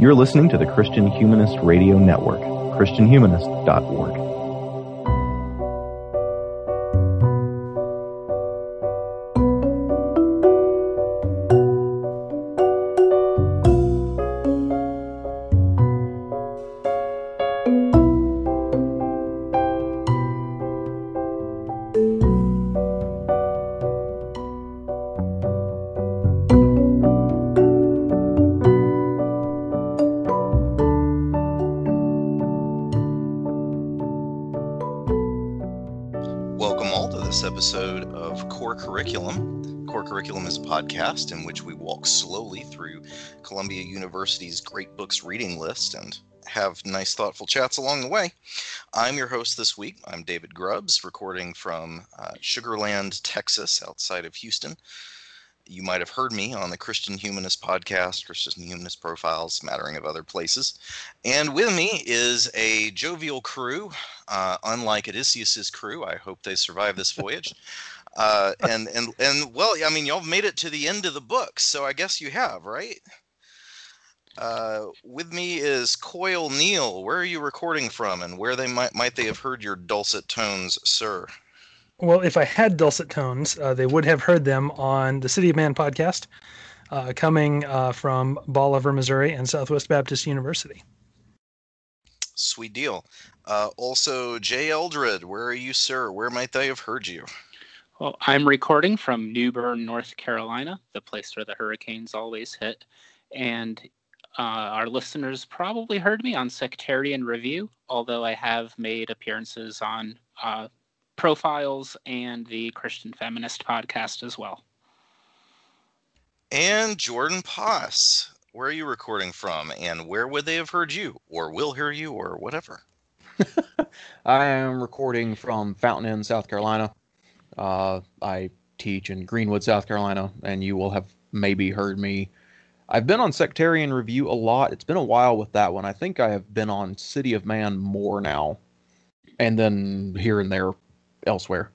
You're listening to the Christian Humanist Radio Network, christianhumanist.org. Podcast in which we walk slowly through Columbia University's great books reading list and have nice thoughtful chats along the way. I'm your host this week. I'm David Grubbs, recording from Sugarland, Texas, outside of Houston. You might have heard me on the Christian Humanist Podcast, Christian Humanist Profiles, smattering of other places. And with me is a jovial crew, unlike Odysseus's crew. I hope they survive this voyage. Well, I mean, y'all made it to the end of the book, so I guess you have, right? With me is Coyle Neal. Where are you recording from, and where might they have heard your dulcet tones, sir? Well, if I had dulcet tones, they would have heard them on the City of Man podcast, coming from Bolivar, Missouri, and Southwest Baptist University. Sweet deal. Also, Jay Eldred, where are you, sir? Where might they have heard you? Well, I'm recording from New Bern, North Carolina, the place where the hurricanes always hit. And our listeners probably heard me on Sectarian Review, although I have made appearances on Profiles and the Christian Humanist Podcast as well. And Jordan Poss, where are you recording from? And where would they have heard you, or will hear you, or whatever? I am recording from Fountain Inn, South Carolina. I teach in Greenwood, South Carolina, and you will have maybe heard me. I've been on Sectarian Review a lot. It's been a while with that one. I think I have been on City of Man more now, and then here and there elsewhere.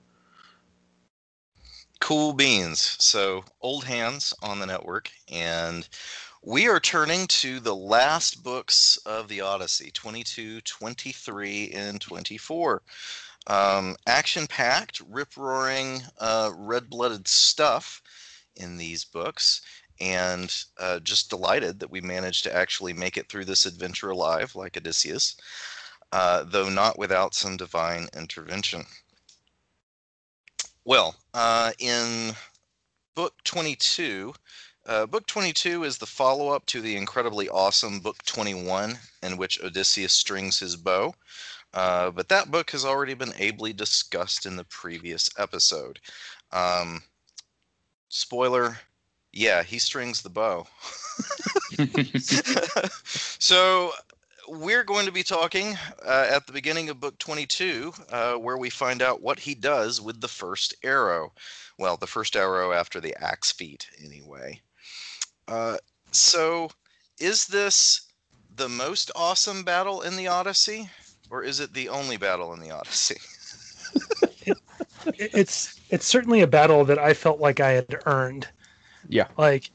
Cool beans. So, old hands on the network, and we are turning to the last books of the Odyssey, 22, 23, and 24. Action-packed, rip-roaring, red-blooded stuff in these books, and just delighted that we managed to actually make it through this adventure alive, like Odysseus, though not without some divine intervention. Well, in Book 22 is the follow-up to the incredibly awesome Book 21, in which Odysseus strings his bow. But that book has already been ably discussed in the previous episode. Spoiler, yeah, he strings the bow. So we're going to be talking at the beginning of Book 22, where we find out what he does with the first arrow. Well, the first arrow after the axe feat, anyway. So is this the most awesome battle in the Odyssey? Or is it the only battle in the Odyssey? It's certainly a battle that I felt like I had earned. Yeah. Like,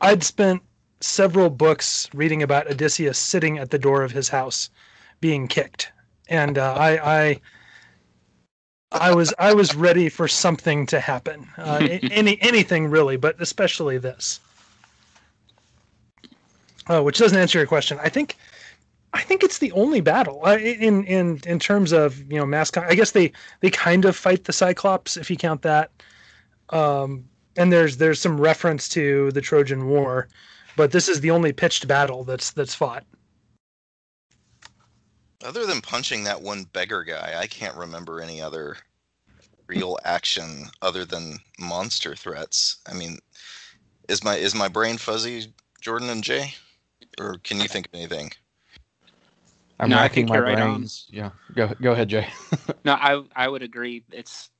I'd spent several books reading about Odysseus sitting at the door of his house being kicked. And I was ready for something to happen. Anything really, but especially this. Which doesn't answer your question. I think it's the only battle in terms of, you know, mascot. I guess they kind of fight the Cyclops if you count that. And there's some reference to the Trojan War, but this is the only pitched battle that's fought. Other than punching that one beggar guy, I can't remember any other real action other than monster threats. I mean, is my brain fuzzy, Jordan and Jay, or can you think of anything? I'm racking my brains. Right on. Yeah, go ahead, Jay. No, I would agree. It's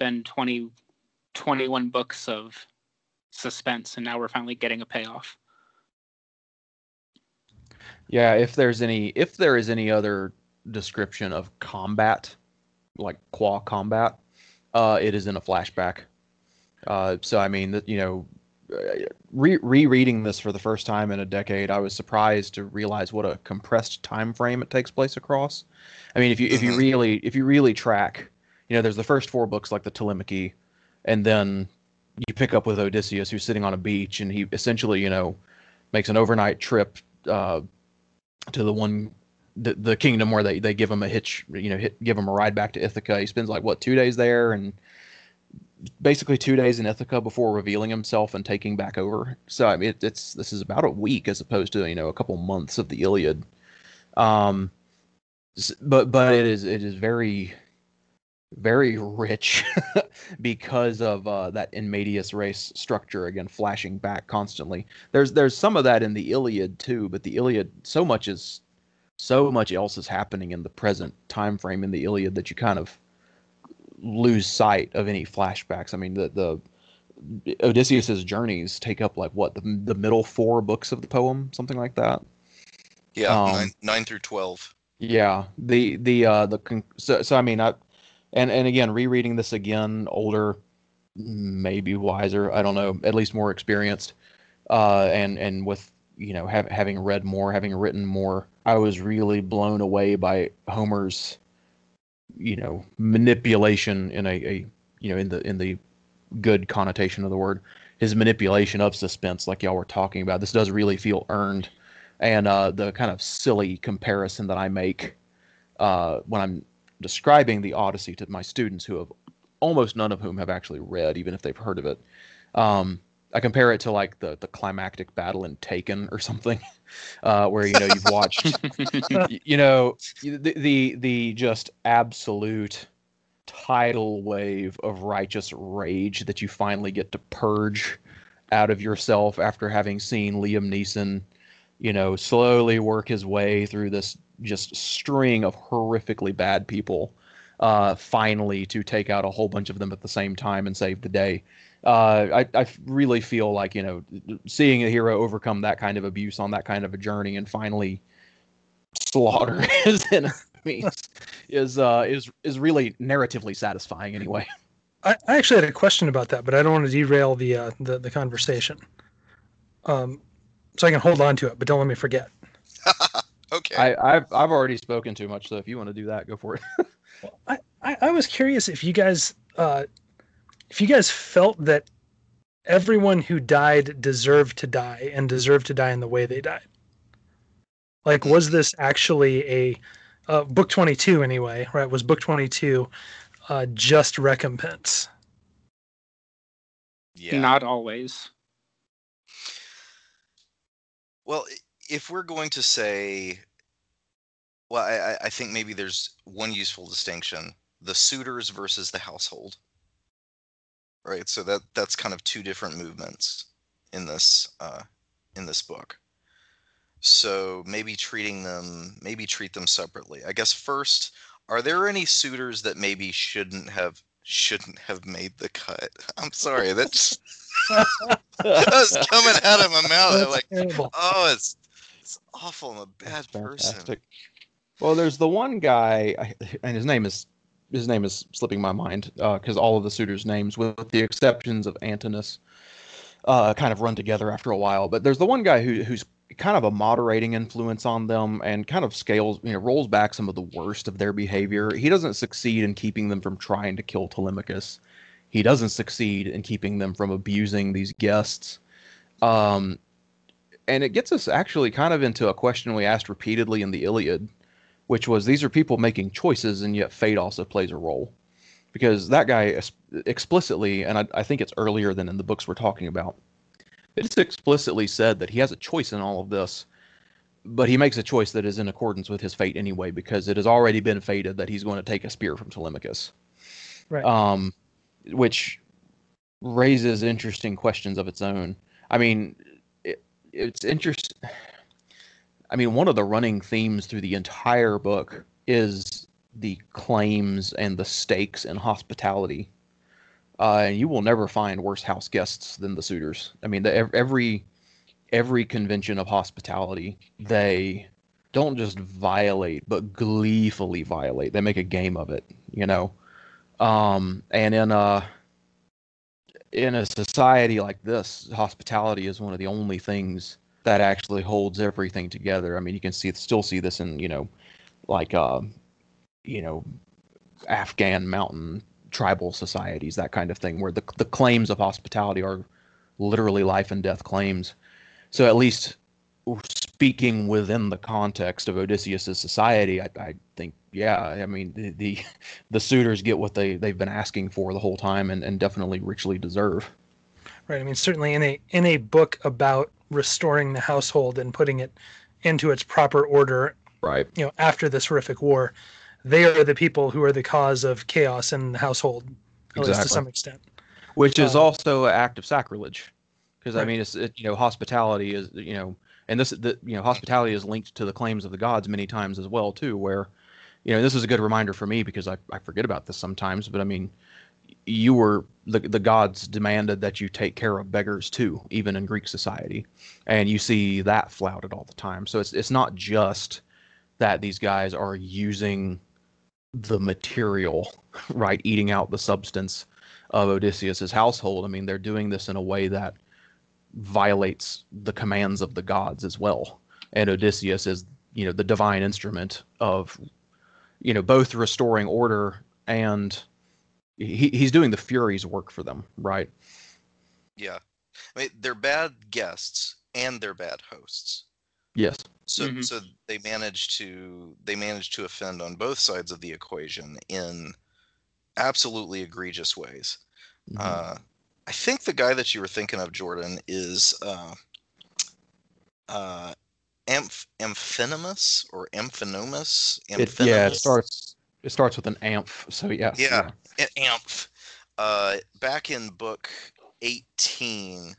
been 21 books of suspense, and now we're finally getting a payoff. Yeah, if there is any other description of combat, like qua combat, it is in a flashback. So I mean, you know, rereading this for the first time in a decade, I was surprised to realize what a compressed time frame it takes place across. I mean, if you really track, you know, there's the first four books like the Telemachy, and then you pick up with Odysseus, who's sitting on a beach, and he essentially, you know, makes an overnight trip to the kingdom where they give him a hitch, you know, give him a ride back to Ithaca. He spends like 2 days there, and basically 2 days in Ithaca before revealing himself and taking back over. So I mean, this is about a week as opposed to, you know, a couple months of the Iliad. But it is very, very rich because of that in medias res structure, again flashing back constantly. There's some of that in the Iliad too, but the Iliad, so much else is happening in the present time frame in the Iliad that you kind of lose sight of any flashbacks. I mean, the Odysseus's journeys take up like the middle four books of the poem, something like that. Yeah, 9 through 12. Yeah, so I mean, and again, rereading this again, older, maybe wiser, I don't know, at least more experienced, and with, you know, having read more, having written more, I was really blown away by Homer's, you know, manipulation in a you know, in the good connotation of the word, his manipulation of suspense, like y'all were talking about. This does really feel earned, and the kind of silly comparison that I make when I'm describing the Odyssey to my students, who have almost none of whom have actually read, even if they've heard of it. I compare it to like the climactic battle in Taken or something, where, you know, you've watched, you know, the just absolute tidal wave of righteous rage that you finally get to purge out of yourself after having seen Liam Neeson, you know, slowly work his way through this just string of horrifically bad people, finally to take out a whole bunch of them at the same time and save the day. I really feel like, you know, seeing a hero overcome that kind of abuse on that kind of a journey and finally slaughter his enemies is really narratively satisfying anyway. I actually had a question about that, but I don't want to derail the conversation. So I can hold on to it, but don't let me forget. Okay. I've already spoken too much, so if you want to do that, go for it. I was curious if you guys... If you guys felt that everyone who died deserved to die and deserved to die in the way they died. Like, was this actually a book 22 anyway, right? Was book 22 just recompense? Yeah. Not always. Well, if we're going to say, well, I think maybe there's one useful distinction, the suitors versus the household. Right, so that's kind of two different movements in this book. So maybe treat them separately. I guess first, are there any suitors that maybe shouldn't have made the cut? I'm sorry, that's just coming out of my mouth. I'm like, terrible. Oh, it's awful. I'm a bad person. Well, there's the one guy, and his name is slipping my mind because all of the suitors' names, with the exceptions of Antinous, kind of run together after a while. But there's the one guy who's kind of a moderating influence on them and kind of scales, you know, rolls back some of the worst of their behavior. He doesn't succeed in keeping them from trying to kill Telemachus. He doesn't succeed in keeping them from abusing these guests. And it gets us actually kind of into a question we asked repeatedly in the Iliad, which was, these are people making choices, and yet fate also plays a role. Because that guy explicitly, and I think it's earlier than in the books we're talking about, it's explicitly said that he has a choice in all of this, but he makes a choice that is in accordance with his fate anyway, because it has already been fated that he's going to take a spear from Telemachus. Right. Which raises interesting questions of its own. I mean, it's interesting... I mean, one of the running themes through the entire book is the claims and the stakes in hospitality. And you will never find worse house guests than the suitors. I mean, every convention of hospitality, they don't just violate, but gleefully violate. They make a game of it, you know. And in in a society like this, hospitality is one of the only things that actually holds everything together. I mean, you can still see this in, Afghan mountain tribal societies, that kind of thing, where the claims of hospitality are literally life and death claims. So at least speaking within the context of Odysseus's society, I think, yeah, I mean, the suitors get what they've been asking for the whole time and definitely richly deserve. Right. I mean, certainly in a book about restoring the household and putting it into its proper order, right, after this horrific war, they are the people who are the cause of chaos in the household, at least to some extent. Which is also an act of sacrilege, because right. I mean, hospitality is, and hospitality is linked to the claims of the gods many times as well too, where, this is a good reminder for me because I forget about this sometimes, but I mean, the gods demanded that you take care of beggars too, even in Greek society, and you see that flouted all the time. So it's not just that these guys are using the material, right, eating out the substance of Odysseus's household. I mean, they're doing this in a way that violates the commands of the gods as well. And Odysseus is, the divine instrument of, both restoring order and he's doing the Furies' work for them, right? Yeah. I mean, they're bad guests and they're bad hosts. Yes. So mm-hmm. So they manage to offend on both sides of the equation in absolutely egregious ways. Mm-hmm. I think the guy that you were thinking of, Jordan, is Amphinomus or Amphinomus. It starts with an amph, so yeah. Yeah, an amph. Back in book 18,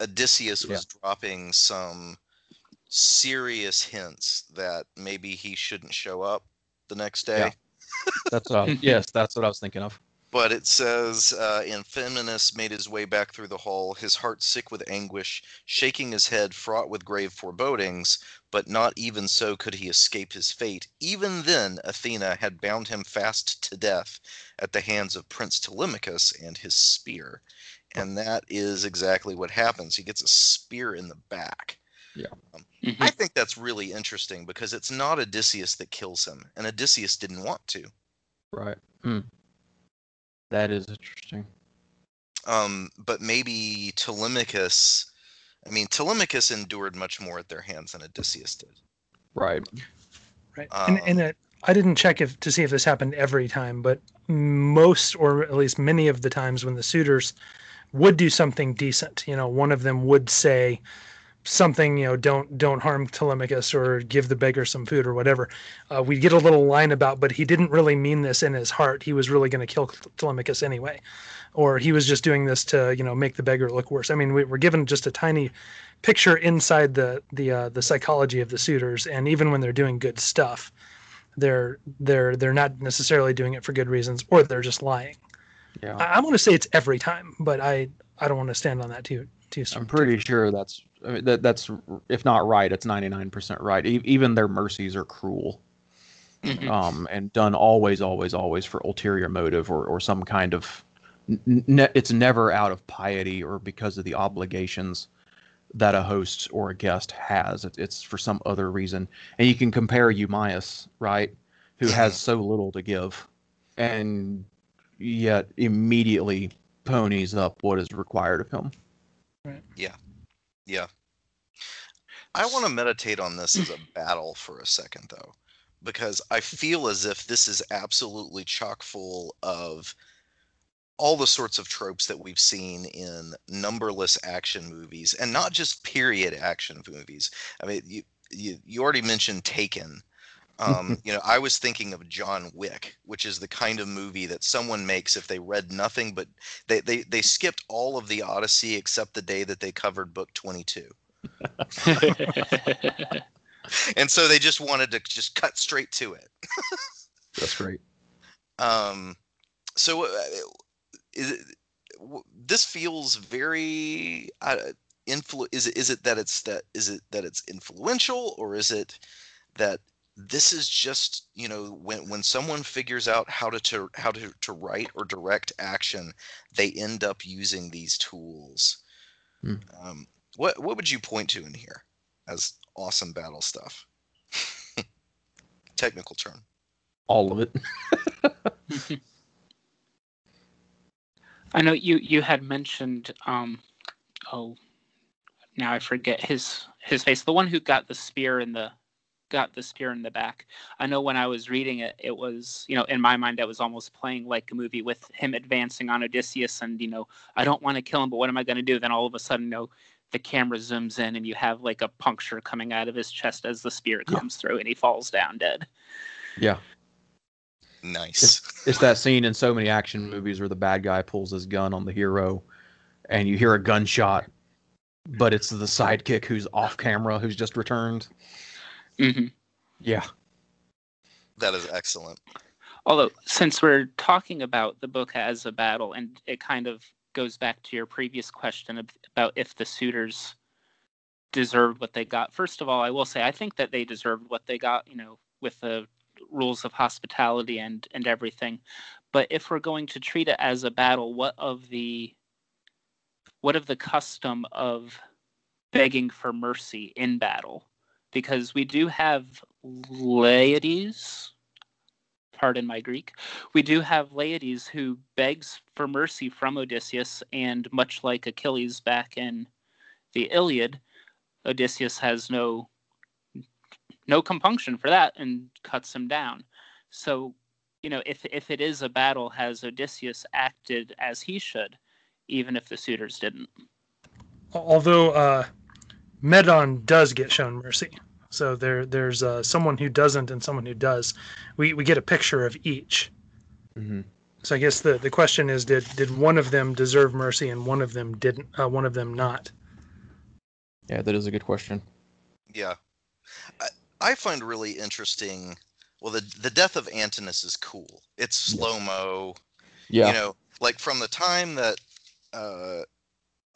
Odysseus was dropping some serious hints that maybe he shouldn't show up the next day. Yeah. That's yes, that's what I was thinking of. But it says, Amphinomus made his way back through the hall, his heart sick with anguish, shaking his head, fraught with grave forebodings, but not even so could he escape his fate. Even then, Athena had bound him fast to death at the hands of Prince Telemachus and his spear. And that is exactly what happens. He gets a spear in the back. Yeah, I think that's really interesting because it's not Odysseus that kills him, and Odysseus didn't want to. Right. Hmm. That is interesting. But maybe Telemachus, Telemachus endured much more at their hands than Odysseus did. Right. Right. And I didn't check to see if this happened every time, but most, or at least many of the times when the suitors would do something decent, one of them would say something, don't harm Telemachus or give the beggar some food or whatever. We get a little line about, but he didn't really mean this in his heart. He was really going to kill Telemachus anyway, or he was just doing this to, make the beggar look worse. I mean, we're given just a tiny picture inside the psychology of the suitors. And even when they're doing good stuff, they're not necessarily doing it for good reasons, or they're just lying. Yeah. I want to say it's every time, but I don't want to stand on that too soon. I'm pretty sure that's if not right, it's 99% right. Even their mercies are cruel, and done always for ulterior motive or some kind of. It's never out of piety or because of the obligations that a host or a guest has. It's for some other reason, and you can compare Eumaeus, right, who has so little to give, and yet immediately ponies up what is required of him. Right. Yeah. Yeah. I want to meditate on this as a battle for a second, though, because I feel as if this is absolutely chock full of all the sorts of tropes that we've seen in numberless action movies, and not just period action movies. I mean, you already mentioned Taken. I was thinking of John Wick, which is the kind of movie that someone makes if they read nothing, but they skipped all of the Odyssey except the day that they covered book 22. And so they just wanted to just cut straight to it. That's great. This feels very is it that it's influential, or is it that this is just, you know, when someone figures out how to write or direct action, they end up using these tools. Hmm. What would you point to in here as awesome battle stuff? Technical term. All of it. I know you had mentioned, now I forget his face, the one who got the spear in the back. I know when I was reading it, it was, you know, in my mind, I was almost playing like a movie with him advancing on Odysseus and, you know, I don't want to kill him, but what am I going to do? Then all of a sudden, no, the camera zooms in and you have like a puncture coming out of his chest as the spear comes through and he falls down dead. Yeah. Nice. It's that scene in so many action movies where the bad guy pulls his gun on the hero and you hear a gunshot, but it's the sidekick who's off camera, who's just returned. Mm-hmm. Yeah. That is excellent. Although, since we're talking about the book as a battle, and it kind of goes back to your previous question about if the suitors deserved what they got. First of all, I will say I think that they deserved what they got, you know, with the rules of hospitality and everything. But if we're going to treat it as a battle, what of the custom of begging for mercy in battle? Because we do have Leiodes, pardon my Greek, we do have Leiodes who begs for mercy from Odysseus, and much like Achilles back in the Iliad, Odysseus has no compunction for that and cuts him down. So, you know, if it is a battle, has Odysseus acted as he should, even if the suitors didn't? Although, Medon does get shown mercy, so there's someone who doesn't and someone who does. We get a picture of each. Mm-hmm. So I guess the question is, did one of them deserve mercy and one of them didn't? One of them not. Yeah, that is a good question. Yeah, I find really interesting. Well, the death of Antinous is cool. It's slow mo. Yeah, you know, like from the time that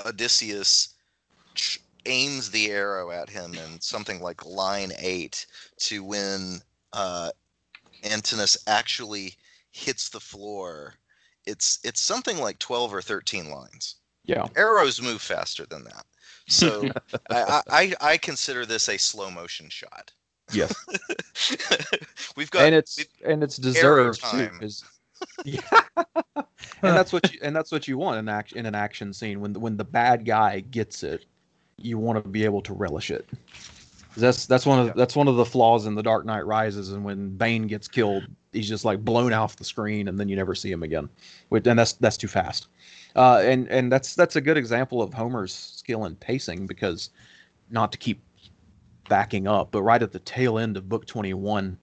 Odysseus aims the arrow at him in something like line 8 to when Antinous actually hits the floor, it's something like 12 or 13 lines. Yeah, arrows move faster than that, so I consider this a slow motion shot. Yes. We've got, and it's deserved too. Yeah. And that's what you want in an action scene, when the bad guy gets it. You want to be able to relish it. That's one of the flaws in The Dark Knight Rises, and when Bane gets killed, he's just like blown off the screen, and then you never see him again. And that's too fast. And that's a good example of Homer's skill in pacing, because, not to keep backing up, but right at the tail end of book 21,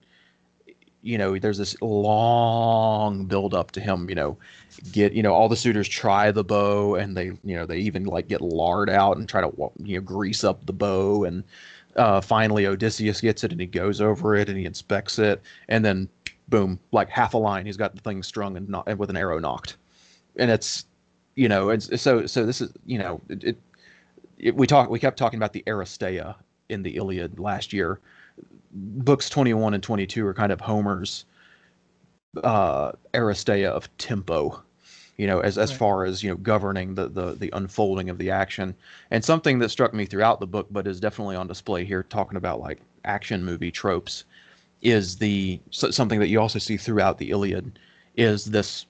you know, there's this long build up to him, you know, all the suitors try the bow, and they, you know, they even like get lard out and try to, you know, grease up the bow. And finally Odysseus gets it, and he goes over it and he inspects it. And then boom, like half a line, he's got the thing strung and with an arrow knocked. And it's, you know, it's so this is, you know, we kept talking about the Aristeia in the Iliad last year. Books 21 and 22 are kind of Homer's Aristeia of tempo, you know, as far as, you know, governing the unfolding of the action. And something that struck me throughout the book, but is definitely on display here, talking about like action movie tropes, is something that you also see throughout the Iliad is this.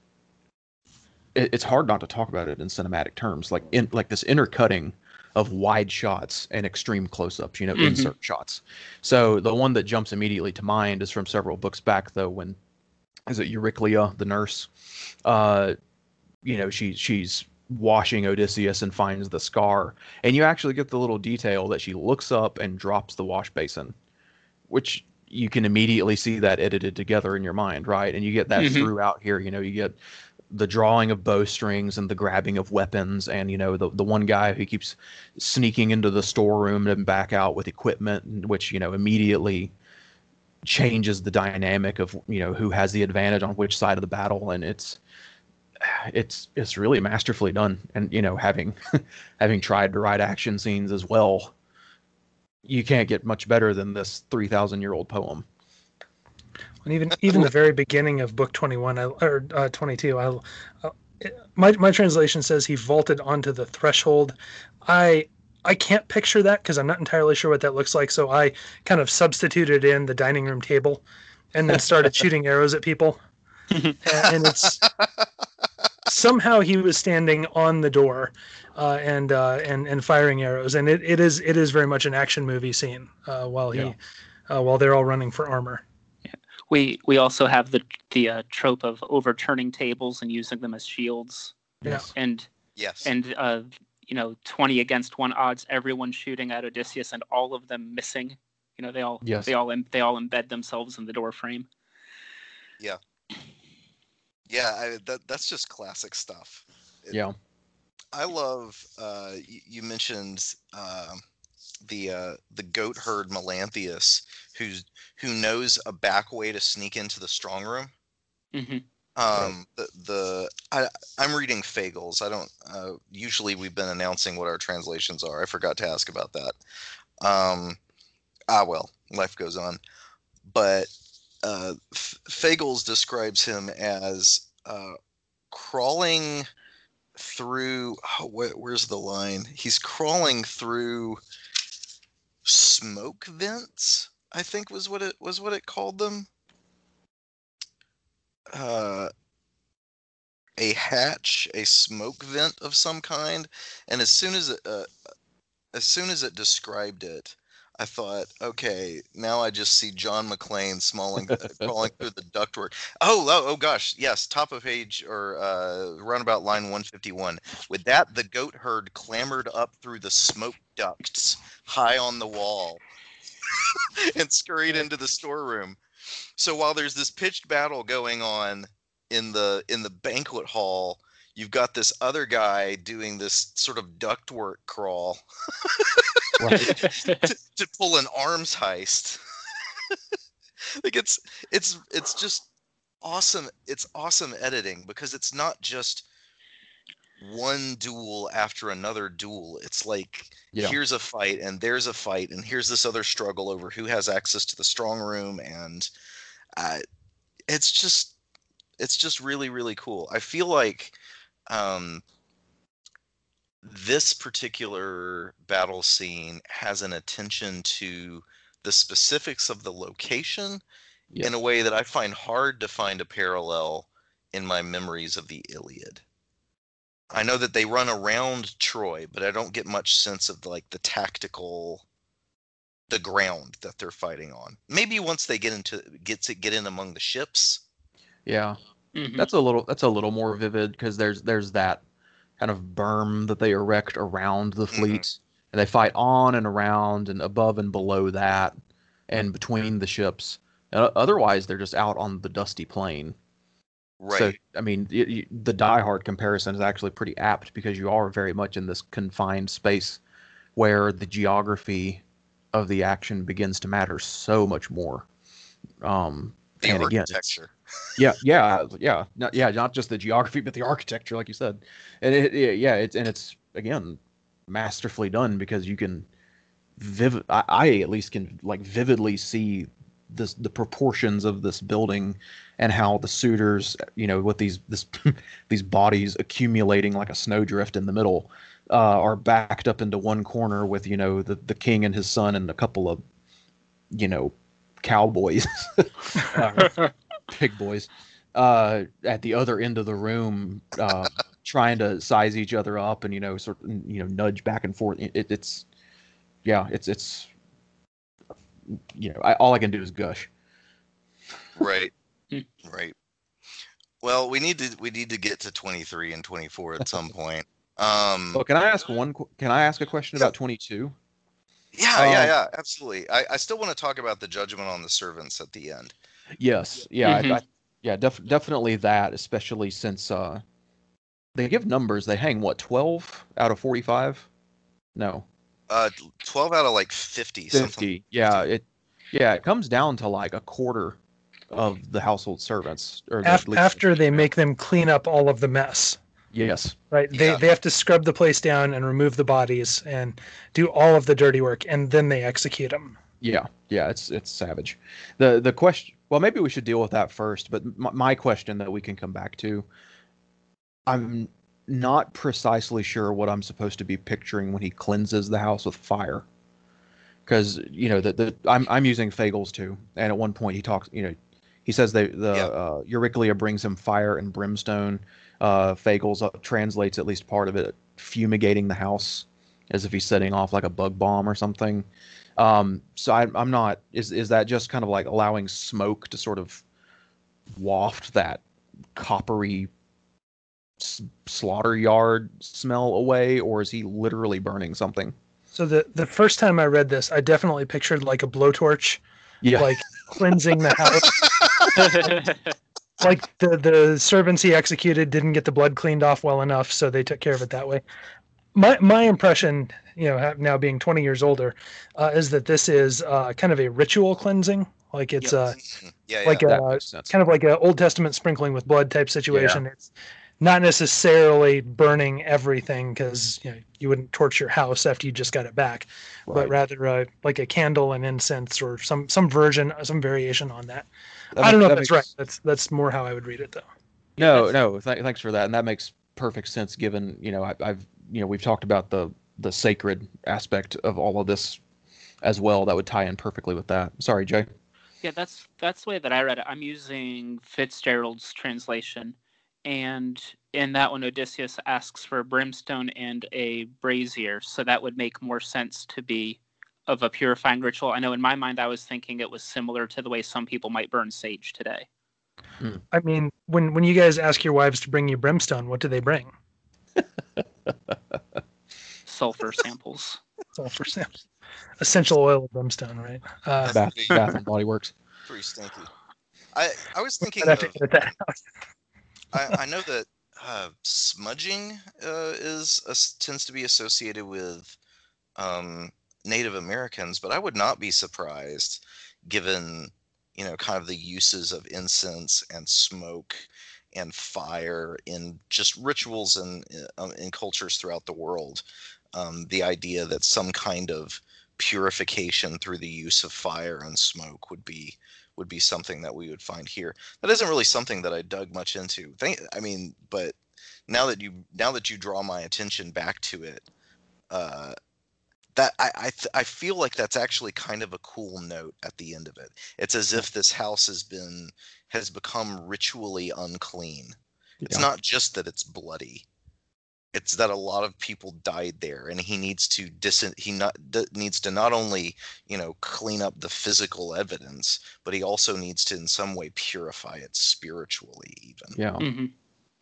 It's hard not to talk about it in cinematic terms, like this intercutting of wide shots and extreme close-ups, you know, mm-hmm. insert shots. So the one that jumps immediately to mind is from several books back, though, when, is it Eurycleia, the nurse? You know, she's washing Odysseus and finds the scar. And you actually get the little detail that she looks up and drops the wash basin, which you can immediately see that edited together in your mind, right? And you get that mm-hmm. throughout here. You know, you get the drawing of bowstrings and the grabbing of weapons, and, you know, the one guy who keeps sneaking into the storeroom and back out with equipment, which, you know, immediately changes the dynamic of, you know, who has the advantage on which side of the battle. And it's really masterfully done. And, you know, having tried to write action scenes as well, you can't get much better than this 3,000-year-old poem. And even the very beginning of book 21 or 22, my translation says he vaulted onto the threshold. I can't picture that because I'm not entirely sure what that looks like. So I kind of substituted in the dining room table and then started shooting arrows at people. And it's somehow he was standing on the door and firing arrows. And it is very much an action movie scene while they're all running for armor. Yeah. We also have the trope of overturning tables and using them as shields. Yes. And 20 against one odds, everyone shooting at Odysseus and all of them missing. They all embed themselves in the door frame. Yeah. Yeah, that's just classic stuff. I love. You mentioned the goat herd Melanthius, who knows a back way to sneak into the strong room. Mm-hmm. I'm reading Fagles. I don't. Usually we've been announcing what our translations are. I forgot to ask about that. Well, life goes on. But Fagles describes him as crawling through. Where's the line? He's crawling through smoke vents, I think was what it called them. A hatch, a smoke vent of some kind, and as soon as it described it, I thought, okay, now I just see John McClane crawling through the ductwork. Oh gosh, yes, top of page or roundabout line 151. With that, the goat herd clambered up through the smoke ducts high on the wall and scurried into the storeroom. So while there's this pitched battle going on in the banquet hall, you've got this other guy doing this sort of ductwork crawl to pull an arms heist. Like it's just awesome. It's awesome editing because it's not just one duel after another duel. It's like here's a fight and there's a fight and here's this other struggle over who has access to the strong room, and it's just really, really cool. I feel like this particular battle scene has an attention to the specifics of the location in a way that I find hard to find a parallel in my memories of the Iliad. I know that they run around Troy, but I don't get much sense of like the tactical, the ground that they're fighting on. Maybe once they get in among the ships. Yeah, mm-hmm. that's a little more vivid because there's that kind of berm that they erect around the fleet, mm-hmm. and they fight on and around and above and below that and between the ships. Otherwise, they're just out on the dusty plain. Right. So, I mean, the Die Hard comparison is actually pretty apt because you are very much in this confined space where the geography of the action begins to matter so much more. The architecture. Again, yeah. Not just the geography, but the architecture, like you said. And it's again masterfully done because you can I at least can like vividly see the proportions of this building and how the suitors, with these bodies accumulating like a snowdrift in the middle, are backed up into one corner with the king and his son and a couple of cowboys, pig boys, at the other end of the room, trying to size each other up and nudge back and forth. It's all I can do is gush. Right. Right. Well, we need to get to 23 and 24 at some point. Can I ask a question about 22? Yeah, absolutely. I still want to talk about the judgment on the servants at the end. Yes. Yeah. Mm-hmm. Definitely that, especially since they give numbers. They hang 12 out of 45? No. 12 out of 50. 50. Something. Yeah. It comes down to a quarter of the household servants. Or after they make them clean up all of the mess. Yes. Right. They have to scrub the place down and remove the bodies and do all of the dirty work, and then they execute them. Yeah, it's savage. The question, well, maybe we should deal with that first, but my question that we can come back to, I'm not precisely sure what I'm supposed to be picturing when he cleanses the house with fire. Because, you know, I'm using Fagles too, and at one point he talks, you know, he says Eurycleia brings him fire and brimstone. Fagles translates at least part of it, fumigating the house, as if he's setting off like a bug bomb or something. So I'm not. Is that just kind of like allowing smoke to sort of waft that coppery slaughter yard smell away, or is he literally burning something? So the first time I read this, I definitely pictured like a blowtorch, like cleansing the house. Like the servants he executed didn't get the blood cleaned off well enough, so they took care of it that way. My impression, you know, now being 20 years older, is that this is kind of a ritual cleansing. Like it's like a kind of like an Old Testament sprinkling with blood type situation. Yeah. It's not necessarily burning everything, because you know, you wouldn't torch your house after you just got it back, right, but rather like a candle and incense or some version, some variation on that. I don't know if that's right. That's more how I would read it, though. No. Thanks for that, and that makes perfect sense given, you know, we've talked about the sacred aspect of all of this as well. That would tie in perfectly with that. Sorry, Jay. Yeah, that's the way that I read it. I'm using Fitzgerald's translation, and in that one, Odysseus asks for brimstone and a brazier, so that would make more sense to be of a purifying ritual. I know in my mind I was thinking it was similar to the way some people might burn sage today. Hmm. I mean, when you guys ask your wives to bring you brimstone, what do they bring? Sulfur samples. Essential oil brimstone, right? Bath and Body Works. Pretty stinky. I was thinking I know that smudging tends to be associated with Native Americans, but I would not be surprised, given, you know, kind of the uses of incense and smoke and fire in just rituals and in cultures throughout the world. The idea that some kind of purification through the use of fire and smoke would be something that we would find here. That isn't really something that I dug much into. But now that you draw my attention back to it, that I feel like that's actually kind of a cool note at the end of it. It's as if this house has become ritually unclean. Yeah. It's not just that it's bloody; it's that a lot of people died there, and he needs to not only, you know, clean up the physical evidence, but he also needs to in some way purify it spiritually, even. Yeah, mm-hmm.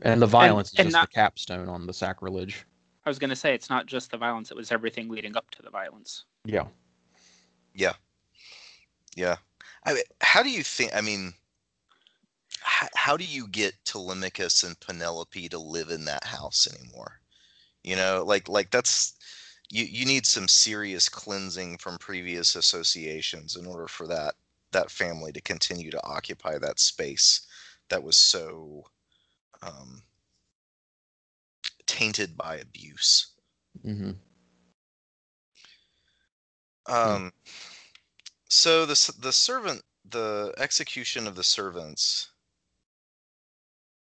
And the violence is just the capstone on the sacrilege. I was going to say, it's not just the violence. It was everything leading up to the violence. Yeah. I mean, how do you get Telemachus and Penelope to live in that house anymore? You know, like that's, you need some serious cleansing from previous associations in order for that family to continue to occupy that space that was so, tainted by abuse. Mm-hmm. So the execution of the servants,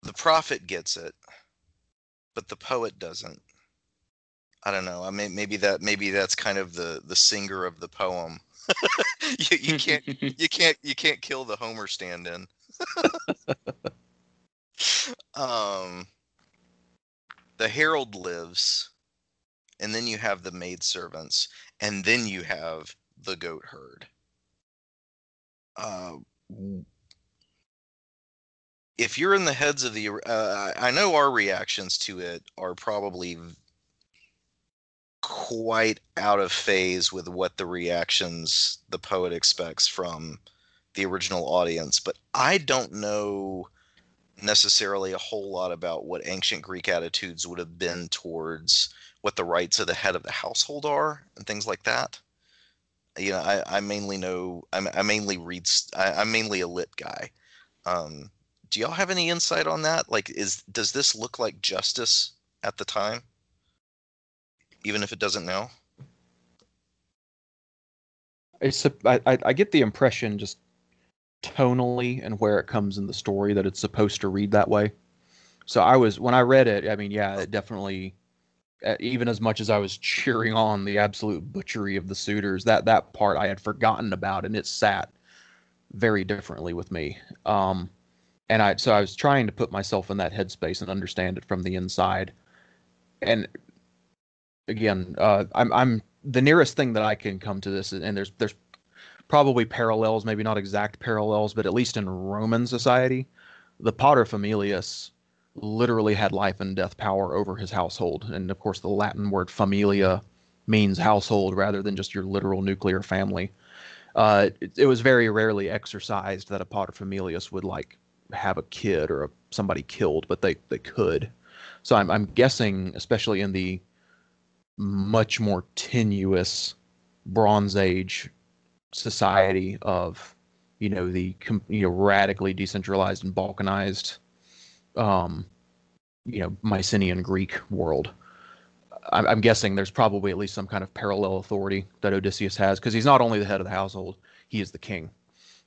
the prophet gets it, but the poet doesn't. I don't know. I mean, maybe that's kind of the singer of the poem. you can't kill the Homer stand-in. The herald lives, and then you have the maidservants, and then you have the goat herd. If you're in the heads of the... I know our reactions to it are probably quite out of phase with what the reactions the poet expects from the original audience, but I don't know necessarily a whole lot about what ancient Greek attitudes would have been towards what the rights of the head of the household are and things like that. You know, I'm mainly a lit guy. Do y'all have any insight on that? Like, does this look like justice at the time, even if it doesn't now? I get the impression, just tonally and where it comes in the story, that it's supposed to read that way. So when I read it, I mean, yeah, it definitely, even as much as I was cheering on the absolute butchery of the suitors, that part I had forgotten about, and it sat very differently with me. So I was trying to put myself in that headspace and understand it from the inside. And again, I'm the nearest thing that I can come to this, and there's probably parallels, maybe not exact parallels, but at least in Roman society, the paterfamilias literally had life and death power over his household. And of course, the Latin word familia means household rather than just your literal nuclear family. It was very rarely exercised that a paterfamilias would have a kid or somebody killed, but they could. So I'm guessing, especially in the much more tenuous Bronze Age society of, radically decentralized and balkanized, Mycenaean Greek world, I'm guessing there's probably at least some kind of parallel authority that Odysseus has, because he's not only the head of the household, he is the king.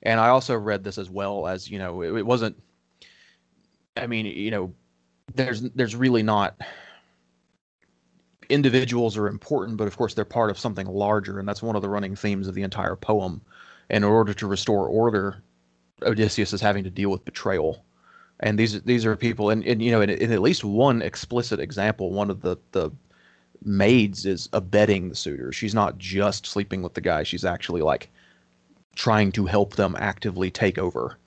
And I also read this as well as, it wasn't, there's really not, individuals are important, but of course they're part of something larger, and that's one of the running themes of the entire poem. And in order to restore order, Odysseus is having to deal with betrayal. And these are people, and in at least one explicit example, one of the maids is abetting the suitor. She's not just sleeping with the guy. She's actually trying to help them actively take over.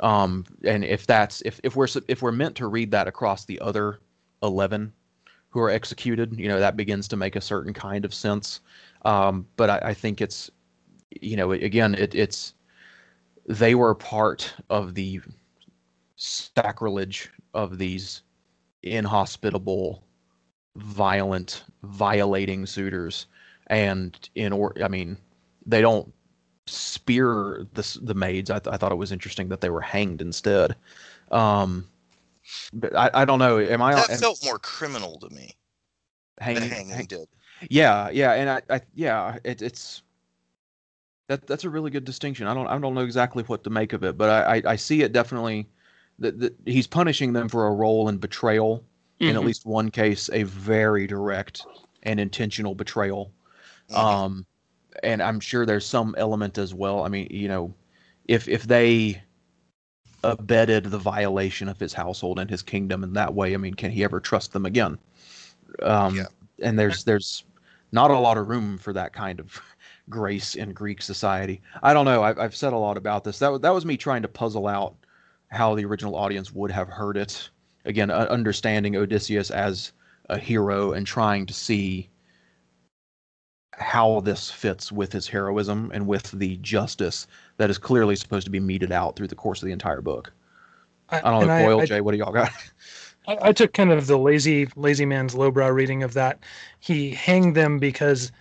And if that's if we're meant to read that across the other 11 who are executed, that begins to make a certain kind of sense. But I think it's, again, it's they were part of the sacrilege of these inhospitable, violent, violating suitors, and they don't spear the maids. I thought it was interesting that they were hanged instead. But I don't know. That felt more criminal to me. Hanging did. Yeah, and it's. That's a really good distinction. I don't know exactly what to make of it, but I see it definitely. That he's punishing them for a role in betrayal. Mm-hmm. In at least one case, a very direct and intentional betrayal. Mm-hmm. And I'm sure there's some element as well. If they abetted the violation of his household and his kingdom in that way, can he ever trust them again? Yeah. And there's not a lot of room for that kind of grace in Greek society. I don't know. I've said a lot about this. That was me trying to puzzle out how the original audience would have heard it. Again, understanding Odysseus as a hero and trying to see how this fits with his heroism and with the justice that is clearly supposed to be meted out through the course of the entire book. I don't know, Coyle, Jay, what do y'all got? I took kind of the lazy man's lowbrow reading of that. He hanged them because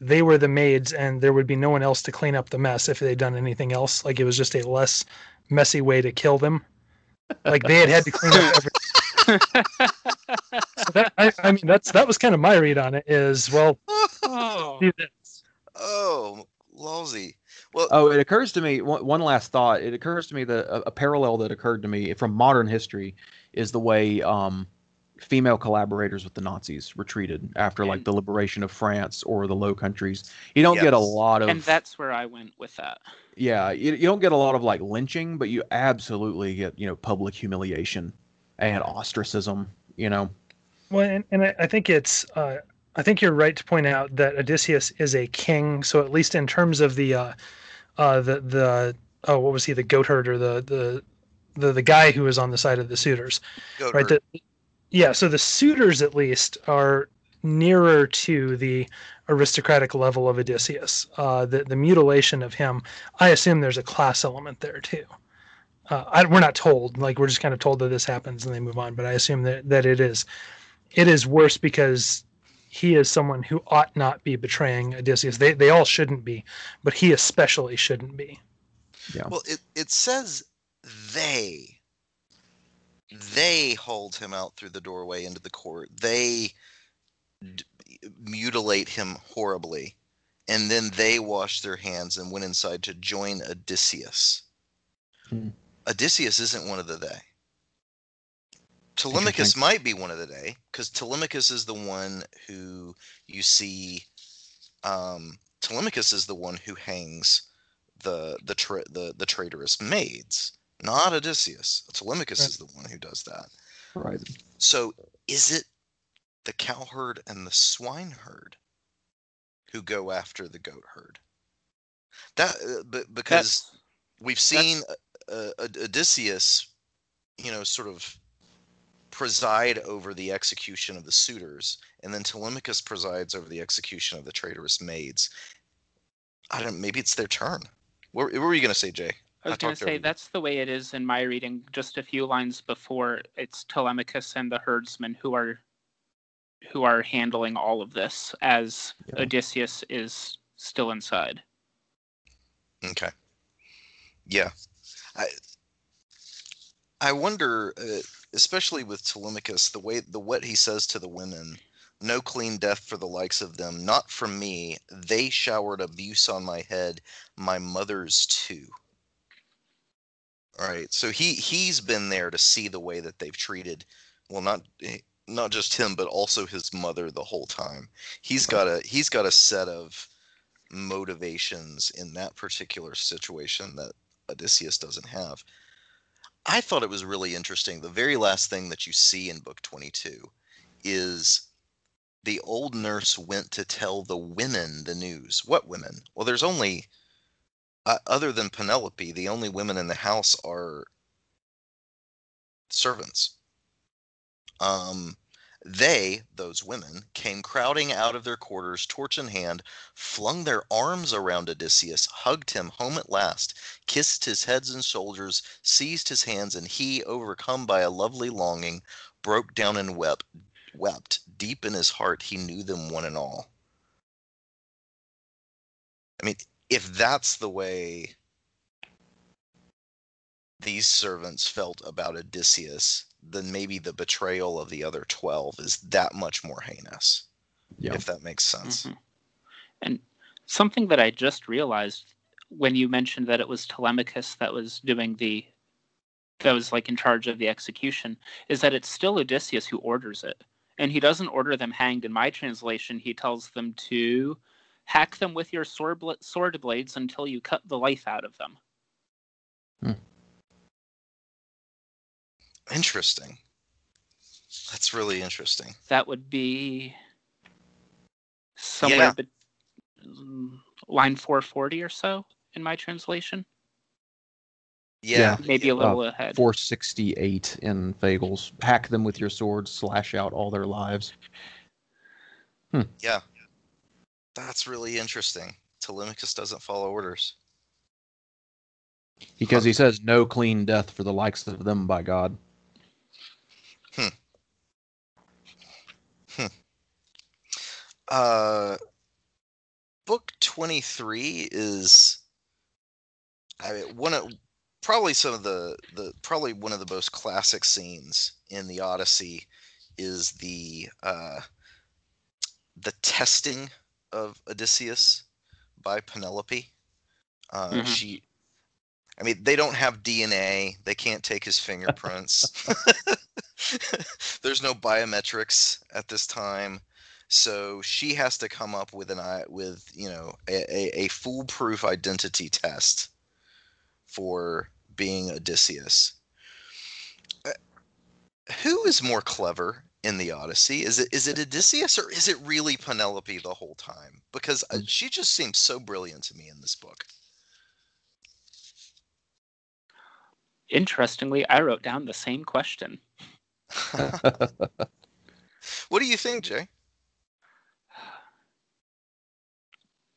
they were the maids and there would be no one else to clean up the mess if they'd done anything else. It was just a less messy way to kill them. They had to clean up everything. So that was kind of my read on it. Lousy. Well, it occurs to me one last thought. It occurs to me that a parallel that occurred to me from modern history is the way female collaborators with the Nazis were treated after the liberation of France or the Low Countries. You don't get a lot of, and that's where I went with that. Yeah, you don't get a lot of lynching, but you absolutely get public humiliation and ostracism, Well, and I think it's, I think you're right to point out that Odysseus is a king. So at least in terms of what was he, the goatherd or the guy who was on the side of the suitors, goatherd. Right? So the suitors at least are nearer to the aristocratic level of Odysseus. The mutilation of him, I assume there's a class element there too. We're not told, we're just kind of told that this happens and they move on. But I assume that it is worse because he is someone who ought not be betraying Odysseus. They all shouldn't be, but he especially shouldn't be. Yeah. Well, it says they hauled him out through the doorway into the court. They mutilate him horribly. and then they washed their hands and went inside to join Odysseus. Odysseus isn't one of the they. Telemachus might be one of the they, because Telemachus is the one who you see. Telemachus is the one who hangs the traitorous maids, not Odysseus. Telemachus is the one who does that. Right. So is it the cowherd and the swineherd who go after the goatherd? That, because we've seen Odysseus, you know, sort of preside over the execution of the suitors, and then Telemachus presides over the execution of the traitorous maids. I don't. Maybe it's their turn. What were you going to say, Jay? I was going to say that's the way it is in my reading. Just a few lines before, it's Telemachus and the herdsmen who are handling all of this, as Odysseus is still inside. Okay. Yeah. I wonder, especially with Telemachus, what he says to the women, no clean death for the likes of them, not from me. They showered abuse on my head, my mother's too. All right, so he's been there to see the way that they've treated, well, not just him, but also his mother the whole time. He's got a set of motivations in that particular situation that Odysseus doesn't have. I thought it was really interesting. The very last thing that you see in Book 22 is the old nurse went to tell the women the news. What women? Well, there's only, other than Penelope, the only women in the house are servants. Those women, came crowding out of their quarters, torch in hand, flung their arms around Odysseus, hugged him home at last, kissed his heads and shoulders, seized his hands, and he, overcome by a lovely longing, broke down and wept. Deep in his heart, he knew them one and all. I mean, if that's the way these servants felt about Odysseus, then maybe the betrayal of the other 12 is that much more heinous, if that makes sense. Mm-hmm. And something that I just realized when you mentioned that it was Telemachus that was in charge of the execution, is that it's still Odysseus who orders it. And he doesn't order them hanged. In my translation, he tells them to hack them with your sword blades until you cut the life out of them. Hmm. Interesting. That's really interesting. That would be somewhere line 440 or so in my translation. Yeah. Maybe a little ahead. 468 in Fagles. Hack them with your swords, slash out all their lives. Hmm. Yeah. That's really interesting. Telemachus doesn't follow orders. Because he says, no clean death for the likes of them, by God. Book 23 is, probably one of the most classic scenes in the Odyssey is the testing of Odysseus by Penelope. Mm-hmm. They don't have DNA. They can't take his fingerprints. There's no biometrics at this time. So she has to come up with a foolproof identity test for being Odysseus. Who is more clever in the Odyssey? Is it Odysseus, or is it really Penelope the whole time? Because she just seems so brilliant to me in this book. Interestingly, I wrote down the same question. What do you think, Jay?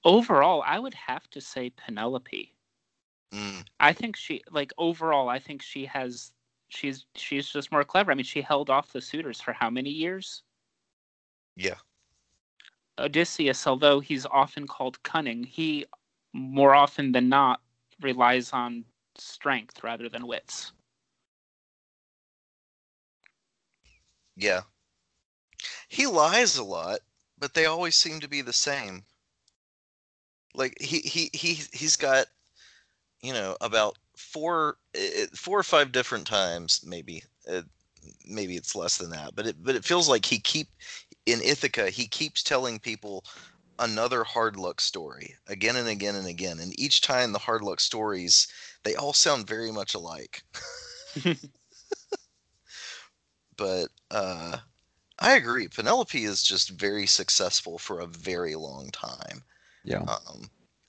Overall, I would have to say Penelope. Mm. I think she's just more clever. I mean, she held off the suitors for how many years? Yeah. Odysseus, although he's often called cunning, he more often than not relies on strength rather than wits. Yeah. He lies a lot, but they always seem to be the same. Like he's got, you know, about four or five different times, maybe. Maybe it's less than that, but it feels like in Ithaca he keeps telling people another hard luck story again and again and again, and each time the hard luck stories, they all sound very much alike. But I agree, Penelope is just very successful for a very long time. Yeah.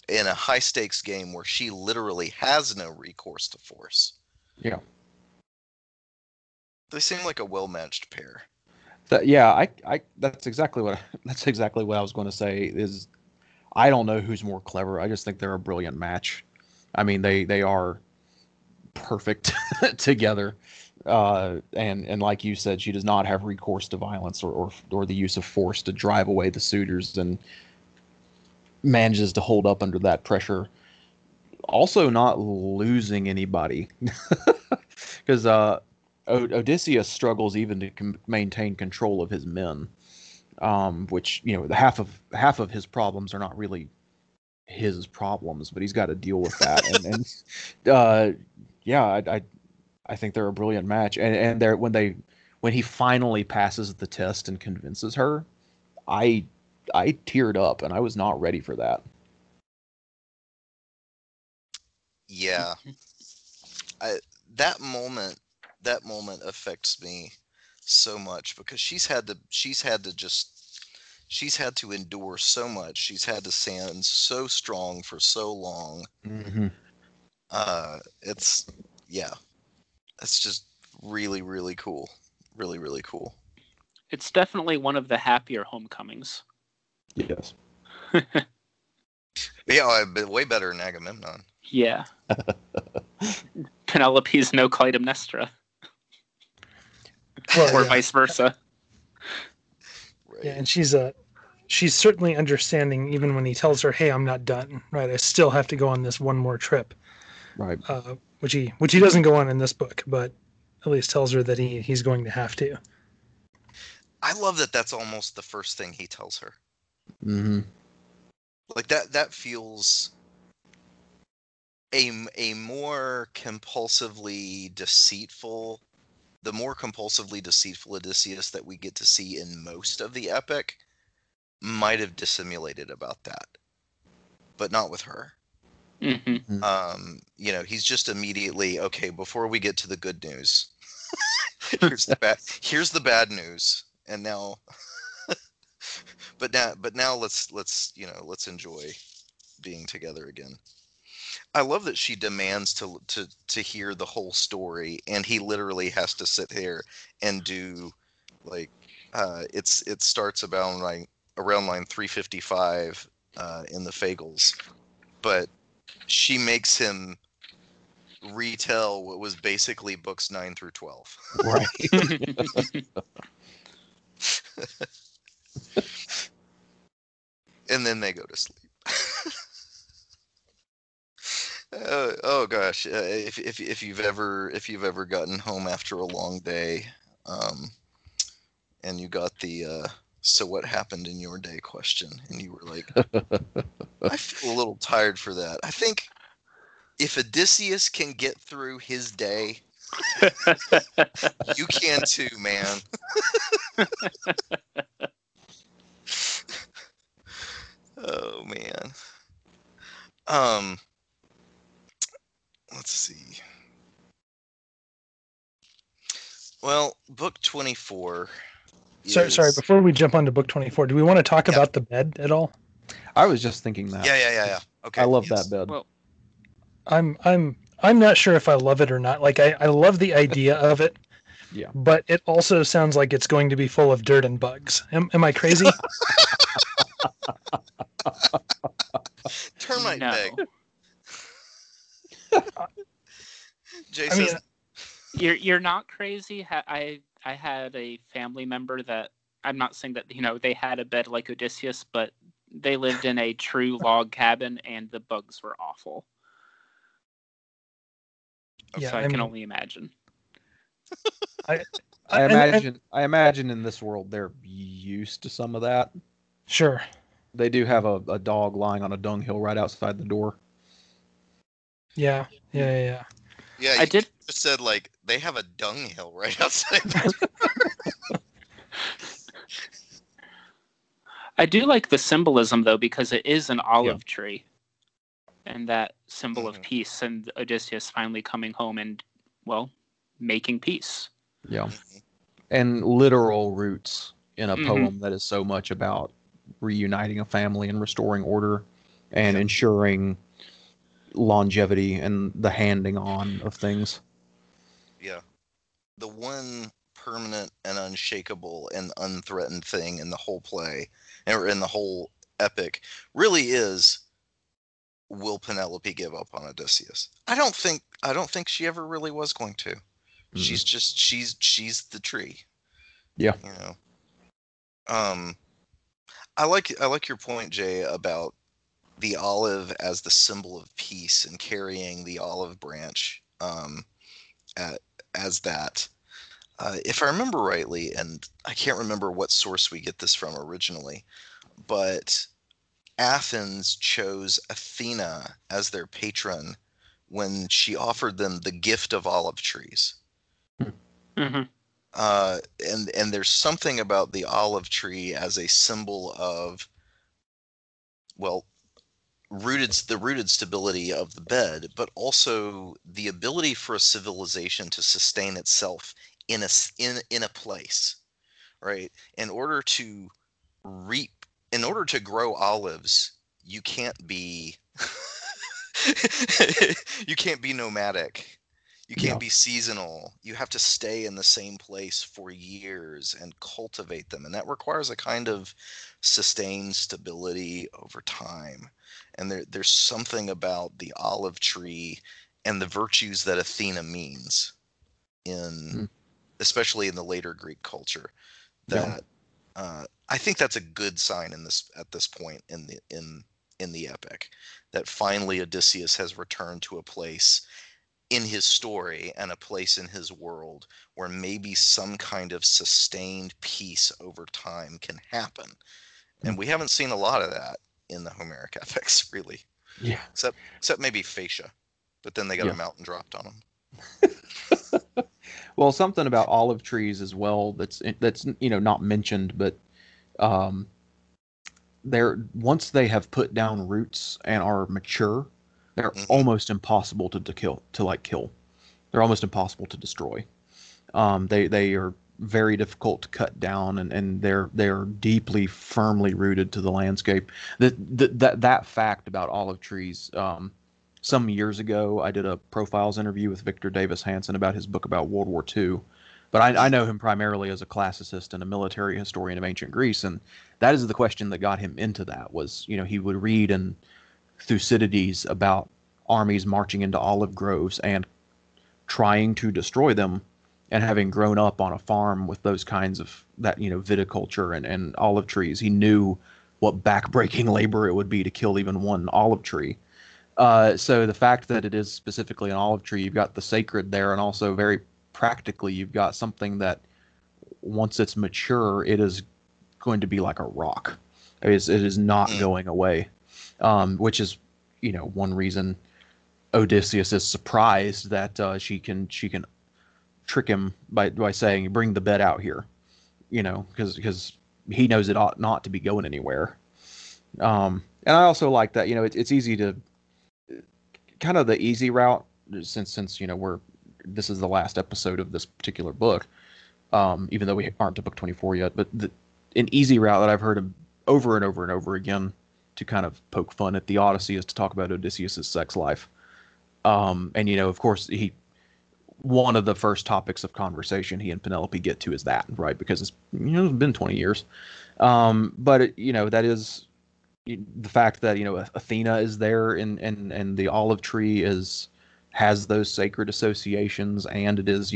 In a high stakes game where she literally has no recourse to force. Yeah. They seem like a well-matched pair. That's exactly what I was going to say. Is I don't know who's more clever. I just think they're a brilliant match. I mean, they are perfect together. And like you said, she does not have recourse to violence or the use of force to drive away the suitors, and manages to hold up under that pressure. Also, not losing anybody, because Odysseus struggles even to maintain control of his men, which, you know, half of his problems are not really his problems, but he's got to deal with that. I think they're a brilliant match. And they're, when he finally passes the test and convinces her, I teared up, and I was not ready for that. Yeah, that moment affects me so much, because she's had to endure so much. She's had to stand so strong for so long. Mm-hmm. It's just really, really cool. Really, really cool. It's definitely one of the happier homecomings. Yes. Yeah, I've been way better than Agamemnon. Yeah. Penelope's no Clytemnestra. Well, or vice versa. Right. Yeah, and she's certainly understanding, even when he tells her, "Hey, I'm not done. Right, I still have to go on this one more trip." Right. Which he doesn't go on in this book, but at least tells her that he's going to have to. I love that. That's almost the first thing he tells her. Mm-hmm. Like that feels a more compulsively deceitful. The more compulsively deceitful Odysseus that we get to see in most of the epic might have dissimulated about that, but not with her. Mm-hmm. You know, he's just immediately, okay, before we get to the good news, here's the bad news. And now, but now let's enjoy being together again. I love that she demands to hear the whole story, and he literally has to sit here and do, like, it starts about around line 355 in the Fagles, but she makes him retell what was basically books 9 through 12. Right. And then they go to sleep. Oh gosh! If you've ever gotten home after a long day, and you got the "so what happened in your day" question, and you were like, "I feel a little tired for that." I think if Odysseus can get through his day, you can too, man. Oh man. Let's see. Well, book 24. Sorry. Before we jump on to book 24, do we want to talk about the bed at all? I was just thinking that. Yeah. Okay. I love that bed. Well, I'm not sure if I love it or not. Like, I love the idea of it. Yeah. But it also sounds like it's going to be full of dirt and bugs. Am I crazy? Termite bag. Jason, I mean, you're not crazy. I had a family member that, I'm not saying that, you know, they had a bed like Odysseus, but they lived in a true log cabin, and the bugs were awful. Yeah, so I can only imagine. I imagine in this world they're used to some of that. Sure. They do have a dog lying on a dunghill right outside the door. Yeah. Yeah, I did. Just said, like, they have a dunghill right outside the door. I do like the symbolism, though, because it is an olive tree. And that symbol of peace and Odysseus finally coming home and, well, making peace. Yeah. And literal roots in a poem that is so much about reuniting a family and restoring order and ensuring longevity and the handing on of things. Yeah. The one permanent and unshakable and unthreatened thing in the whole play, or in the whole epic, really is, will Penelope give up on Odysseus? I don't think she ever really was going to. Mm-hmm. She's the tree. Yeah. You know. I like your point, Jay, about the olive as the symbol of peace and carrying the olive branch as that. If I remember rightly, and I can't remember what source we get this from originally, but Athens chose Athena as their patron when she offered them the gift of olive trees. Mm-hmm. And there's something about the olive tree as a symbol of, well, the rooted stability of the bed, but also the ability for a civilization to sustain itself in a place, right? In order to grow olives, you can't be nomadic. You can't be seasonal. You have to stay in the same place for years and cultivate them. And that requires a kind of sustained stability over time. And there's something about the olive tree and the virtues that Athena means especially in the later Greek culture, that I think that's a good sign at this point in the epic, that finally Odysseus has returned to a place in his story and a place in his world where maybe some kind of sustained peace over time can happen. And we haven't seen a lot of that in the Homeric epics, really. Yeah. Except maybe Phaecia, but then they got a mountain dropped on them. Well, something about olive trees as well that's not mentioned, but they're, once they have put down roots and are mature, they're almost impossible to kill. They're almost impossible to destroy. They are very difficult to cut down, and they're deeply, firmly rooted to the landscape. That fact about olive trees. Some years ago, I did a Profiles interview with Victor Davis Hanson about his book about World War II. But I know him primarily as a classicist and a military historian of ancient Greece, and that is the question that got him into that. Was, he would read in Thucydides about armies marching into olive groves and trying to destroy them, and having grown up on a farm with those kinds of viticulture and olive trees, he knew what backbreaking labor it would be to kill even one olive tree. So the fact that it is specifically an olive tree, you've got the sacred there, and also very practically you've got something that once it's mature, it is going to be like a rock. It is not going away, which is, one reason Odysseus is surprised that she can trick him by saying, bring the bed out here, because he knows it ought not to be going anywhere. And I also like that, it's easy to, kind of the easy route, since this is the last episode of this particular book, even though we aren't to book 24 yet, but an easy route that I've heard of over and over and over again to kind of poke fun at the Odyssey is to talk about Odysseus's sex life. And of course, one of the first topics of conversation he and Penelope get to is that, right? Because it's, it's been 20 years. But that is the fact that, Athena is there and the olive tree has those sacred associations, and it is,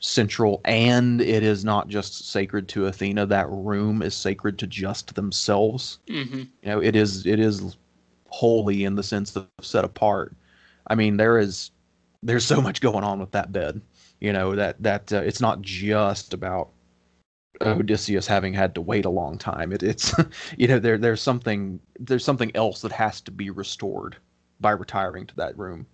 central, and it is not just sacred to Athena. That room is sacred to just themselves. Mm-hmm. It is holy in the sense of set apart. I mean, there's so much going on with that bed, that it's not just about Odysseus having had to wait a long time. It's you know, there's something else that has to be restored by retiring to that room.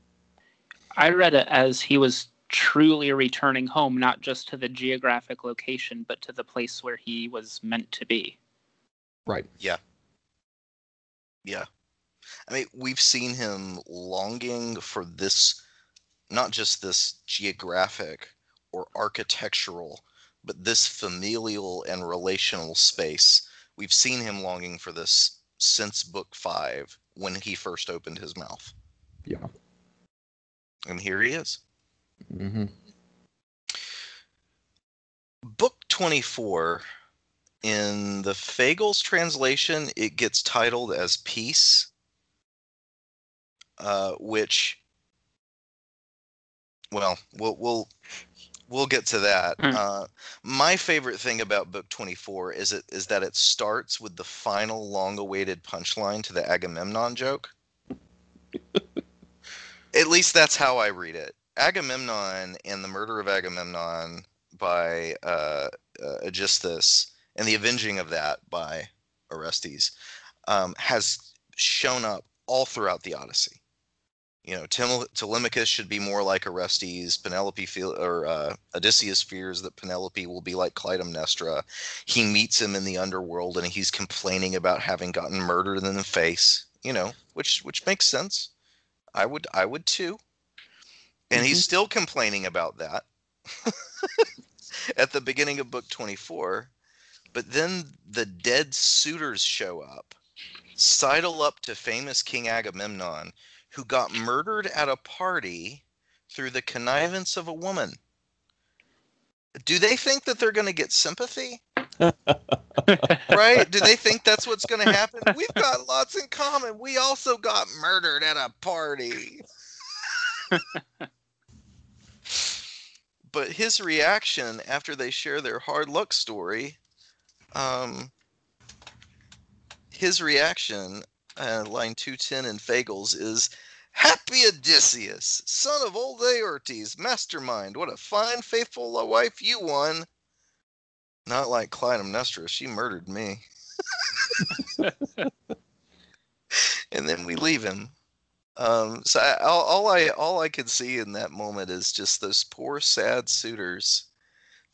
I read it as he was truly returning home, not just to the geographic location, but to the place where he was meant to be. Right. Yeah. Yeah. I mean, we've seen him longing for this, not just this geographic or architectural, but this familial and relational space. We've seen him longing for this since book 5, when he first opened his mouth. Yeah. And here he is. Mm-hmm. Book 24, in the Fagles translation, it gets titled as Peace, which, well, we'll get to that. Mm. My favorite thing about Book 24 is that it starts with the final long-awaited punchline to the Agamemnon joke. At least that's how I read it. Agamemnon and the murder of Agamemnon by Aegisthus, and the avenging of that by Orestes, has shown up all throughout the Odyssey. You know, Telemachus should be more like Orestes. Odysseus fears that Penelope will be like Clytemnestra. He meets him in the underworld, and he's complaining about having gotten murdered in the face. You know, which makes sense. I would too. And he's still complaining about that at the beginning of Book 24. But then the dead suitors show up, sidle up to famous King Agamemnon, who got murdered at a party through the connivance of a woman. Do they think that they're going to get sympathy? Right? Do they think that's what's going to happen? We've got lots in common. We also got murdered at a party. But his reaction after they share their hard luck story, his reaction, line 210 in Fagles, is, "Happy Odysseus, son of old Laertes, mastermind, what a fine, faithful wife you won. Not like Clytemnestra, she murdered me." And then we leave him. So all I could see in that moment is just those poor, sad suitors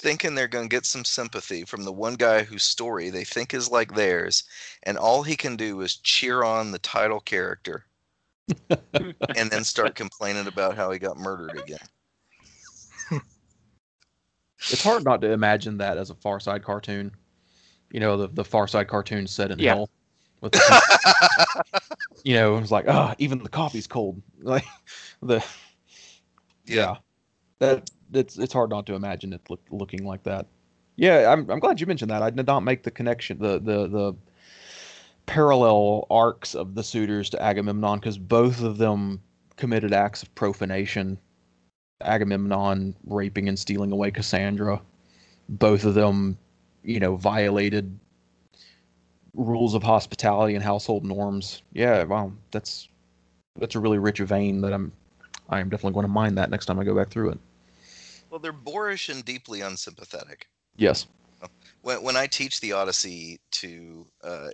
thinking they're going to get some sympathy from the one guy whose story they think is like theirs, and all he can do is cheer on the title character and then start complaining about how he got murdered again. It's hard not to imagine that as a Far Side cartoon. You know, the Far Side cartoon set in hell. With the, you know, it's like, even the coffee's cold. Like it's hard not to imagine it looking like that. Yeah, I'm glad you mentioned that. I did not make the connection, the parallel arcs of the suitors to Agamemnon, because both of them committed acts of profanation. Agamemnon raping and stealing away Cassandra. Both of them, you know, violated rules of hospitality and household norms. Yeah, wow, that's a really rich vein that I am definitely going to mine that next time I go back through it. Well, they're boorish and deeply unsympathetic. Yes. When I teach the Odyssey to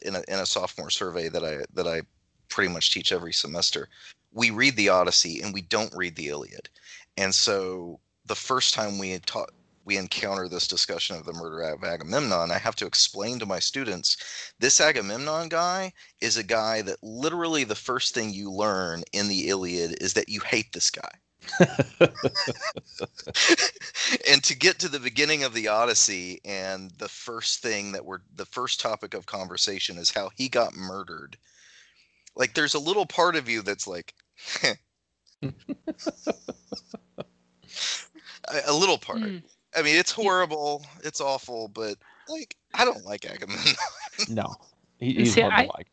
in a sophomore survey that I pretty much teach every semester, we read the Odyssey and we don't read the Iliad, and so the first time we encounter this discussion of the murder of Agamemnon, I have to explain to my students, this Agamemnon guy is a guy that literally the first thing you learn in the Iliad is that you hate this guy. And to get to the beginning of the Odyssey, and the first topic of conversation is how he got murdered. Like, there's a little part of you that's like, a little part. Mm. I mean, it's horrible, it's awful, but, like, I don't like Agamemnon. No, he's hard to like.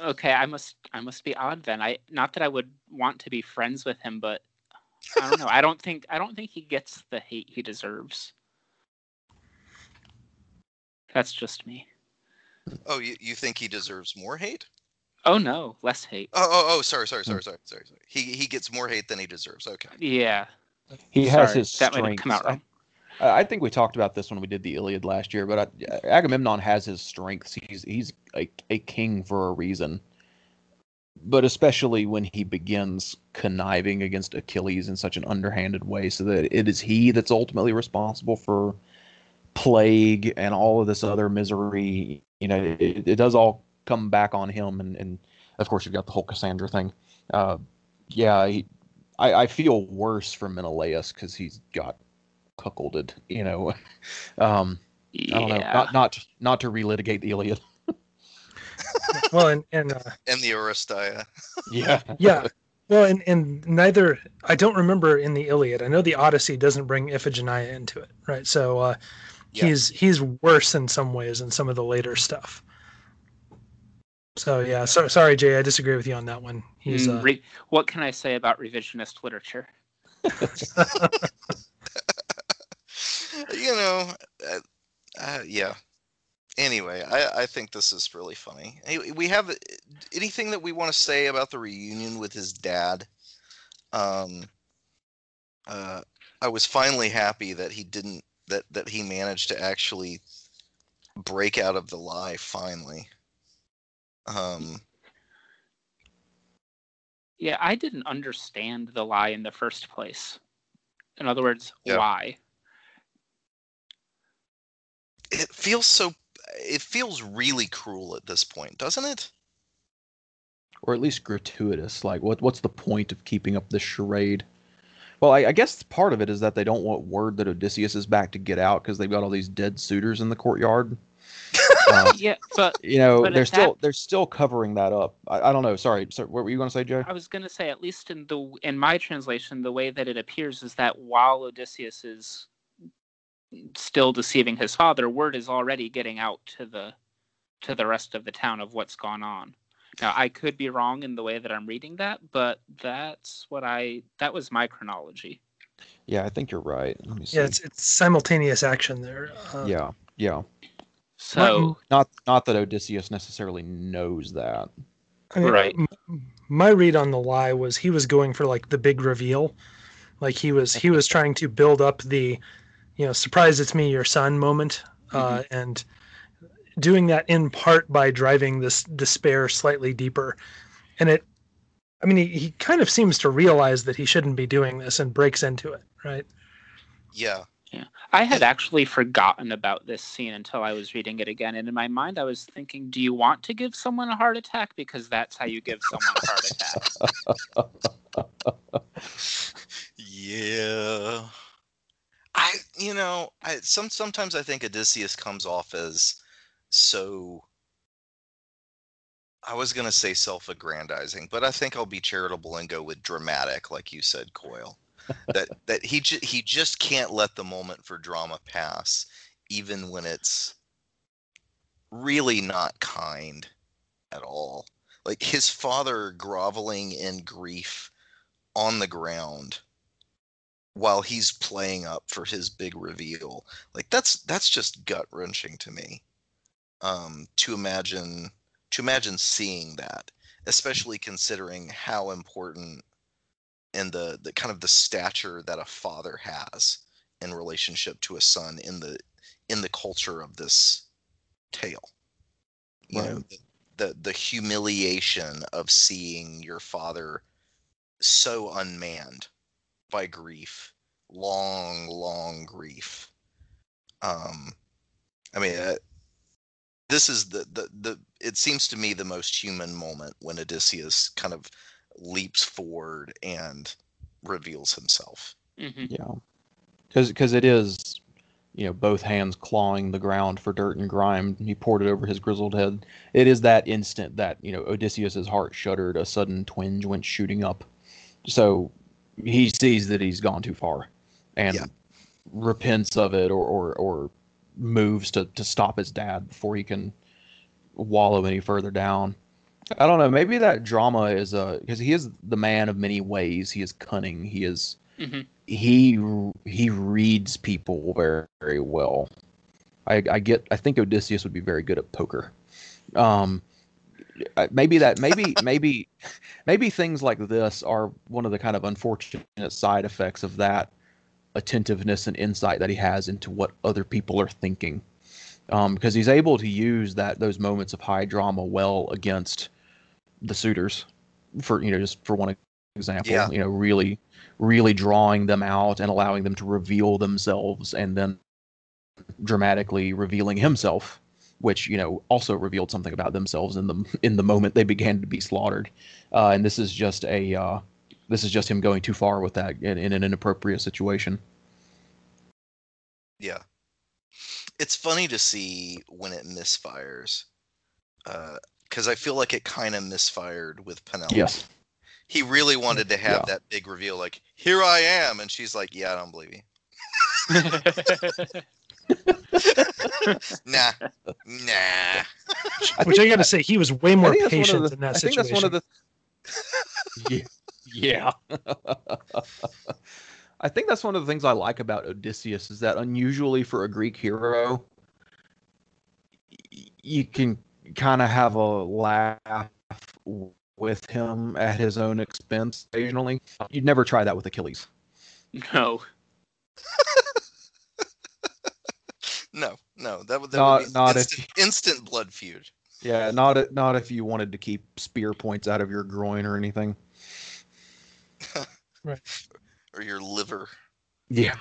Okay, I must be odd then. Not that I would want to be friends with him, but I don't know. I don't think he gets the hate he deserves. That's just me. Oh, you think he deserves more hate? Oh no, less hate. Oh, sorry. He gets more hate than he deserves. Okay. Yeah. He has his strengths. That might come out wrong. I think we talked about this when we did the Iliad last year, but Agamemnon has his strengths. He's a king for a reason. But especially when he begins conniving against Achilles in such an underhanded way, so that it is he that's ultimately responsible for plague and all of this other misery. You know, it does all come back on him. And of course, you've got the whole Cassandra thing. I feel worse for Menelaus because he's got cuckolded, you know. I don't know, not to relitigate the Iliad. Well, and the Orestes. yeah. Well, and neither, I don't remember in the Iliad. I know the Odyssey doesn't bring Iphigenia into it, right? So he's worse in some ways in some of the later stuff. So yeah, sorry, Jay, I disagree with you on that one. He's what can I say about revisionist literature? You know, yeah. Anyway, I think this is really funny. Hey, we have anything that we want to say about the reunion with his dad? I was finally happy that he didn't that he managed to actually break out of the lie finally. Yeah, I didn't understand the lie in the first place. In other words, why? It feels really cruel at this point, doesn't it? Or at least gratuitous. Like, what's the point of keeping up this charade? Well, I guess part of it is that they don't want word that Odysseus is back to get out because they've got all these dead suitors in the courtyard. Yeah, but you know, but they're still covering that up. I don't know. Sorry. So what were you going to say, Joe? I was going to say, at least in my translation, the way that it appears is that while Odysseus is still deceiving his father, word is already getting out to the rest of the town of what's gone on. Now, I could be wrong in the way that I'm reading that, but that was my chronology. Yeah, I think you're right. Let me see. Yeah, it's simultaneous action there. Yeah. So not that Odysseus necessarily knows that. I mean, right. My read on the lie was he was going for like the big reveal. Like he was trying to build up the, you know, surprise, it's me, your son moment. And doing that in part by driving this despair slightly deeper. And he kind of seems to realize that he shouldn't be doing this and breaks into it. Right. Yeah. Yeah, I had actually forgotten about this scene until I was reading it again. And in my mind, I was thinking, do you want to give someone a heart attack? Because that's how you give someone a heart attack. Yeah. Sometimes I think Odysseus comes off as so, I was going to say self-aggrandizing, but I think I'll be charitable and go with dramatic, like you said, Coyle. that he just can't let the moment for drama pass, even when it's really not kind at all. Like his father groveling in grief on the ground while he's playing up for his big reveal. Like that's just gut-wrenching to me. To imagine seeing that, especially considering how important and the kind of the stature that a father has in relationship to a son in the culture of this tale. You know, the humiliation of seeing your father so unmanned by grief, long grief. This is the it seems to me the most human moment when Odysseus kind of leaps forward and reveals himself. Mm-hmm. Yeah, because it is, you know, both hands clawing the ground for dirt and grime. He poured it over his grizzled head. It is that instant that, you know, Odysseus's heart shuddered. A sudden twinge went shooting up. So he sees that he's gone too far and repents of it or moves to stop his dad before he can wallow any further down. I don't know. Maybe that drama is because he is the man of many ways. He is cunning. He is he reads people very, very well. I think Odysseus would be very good at poker. Maybe things like this are one of the kind of unfortunate side effects of that attentiveness and insight that he has into what other people are thinking, because he's able to use those moments of high drama well against the suitors, for, you know, just for one example, yeah. You know, really drawing them out and allowing them to reveal themselves, and then dramatically revealing himself, which, you know, also revealed something about themselves in the moment they began to be slaughtered. And this is just just him going too far with that in an inappropriate situation. Yeah. It's funny to see when it misfires, because I feel like it kind of misfired with Penelope. Yes. He really wanted to have that big reveal, like, here I am. And she's like, yeah, I don't believe you. Nah. Which I gotta say, he was way more patient in that situation. I think that's one of the... Yeah. I think that's one of the things I like about Odysseus, is that unusually for a Greek hero, you can kind of have a laugh with him at his own expense occasionally. You'd never try that with Achilles. No. No, that would be instant blood feud. Yeah, not if you wanted to keep spear points out of your groin or anything. Right. Or your liver. Yeah.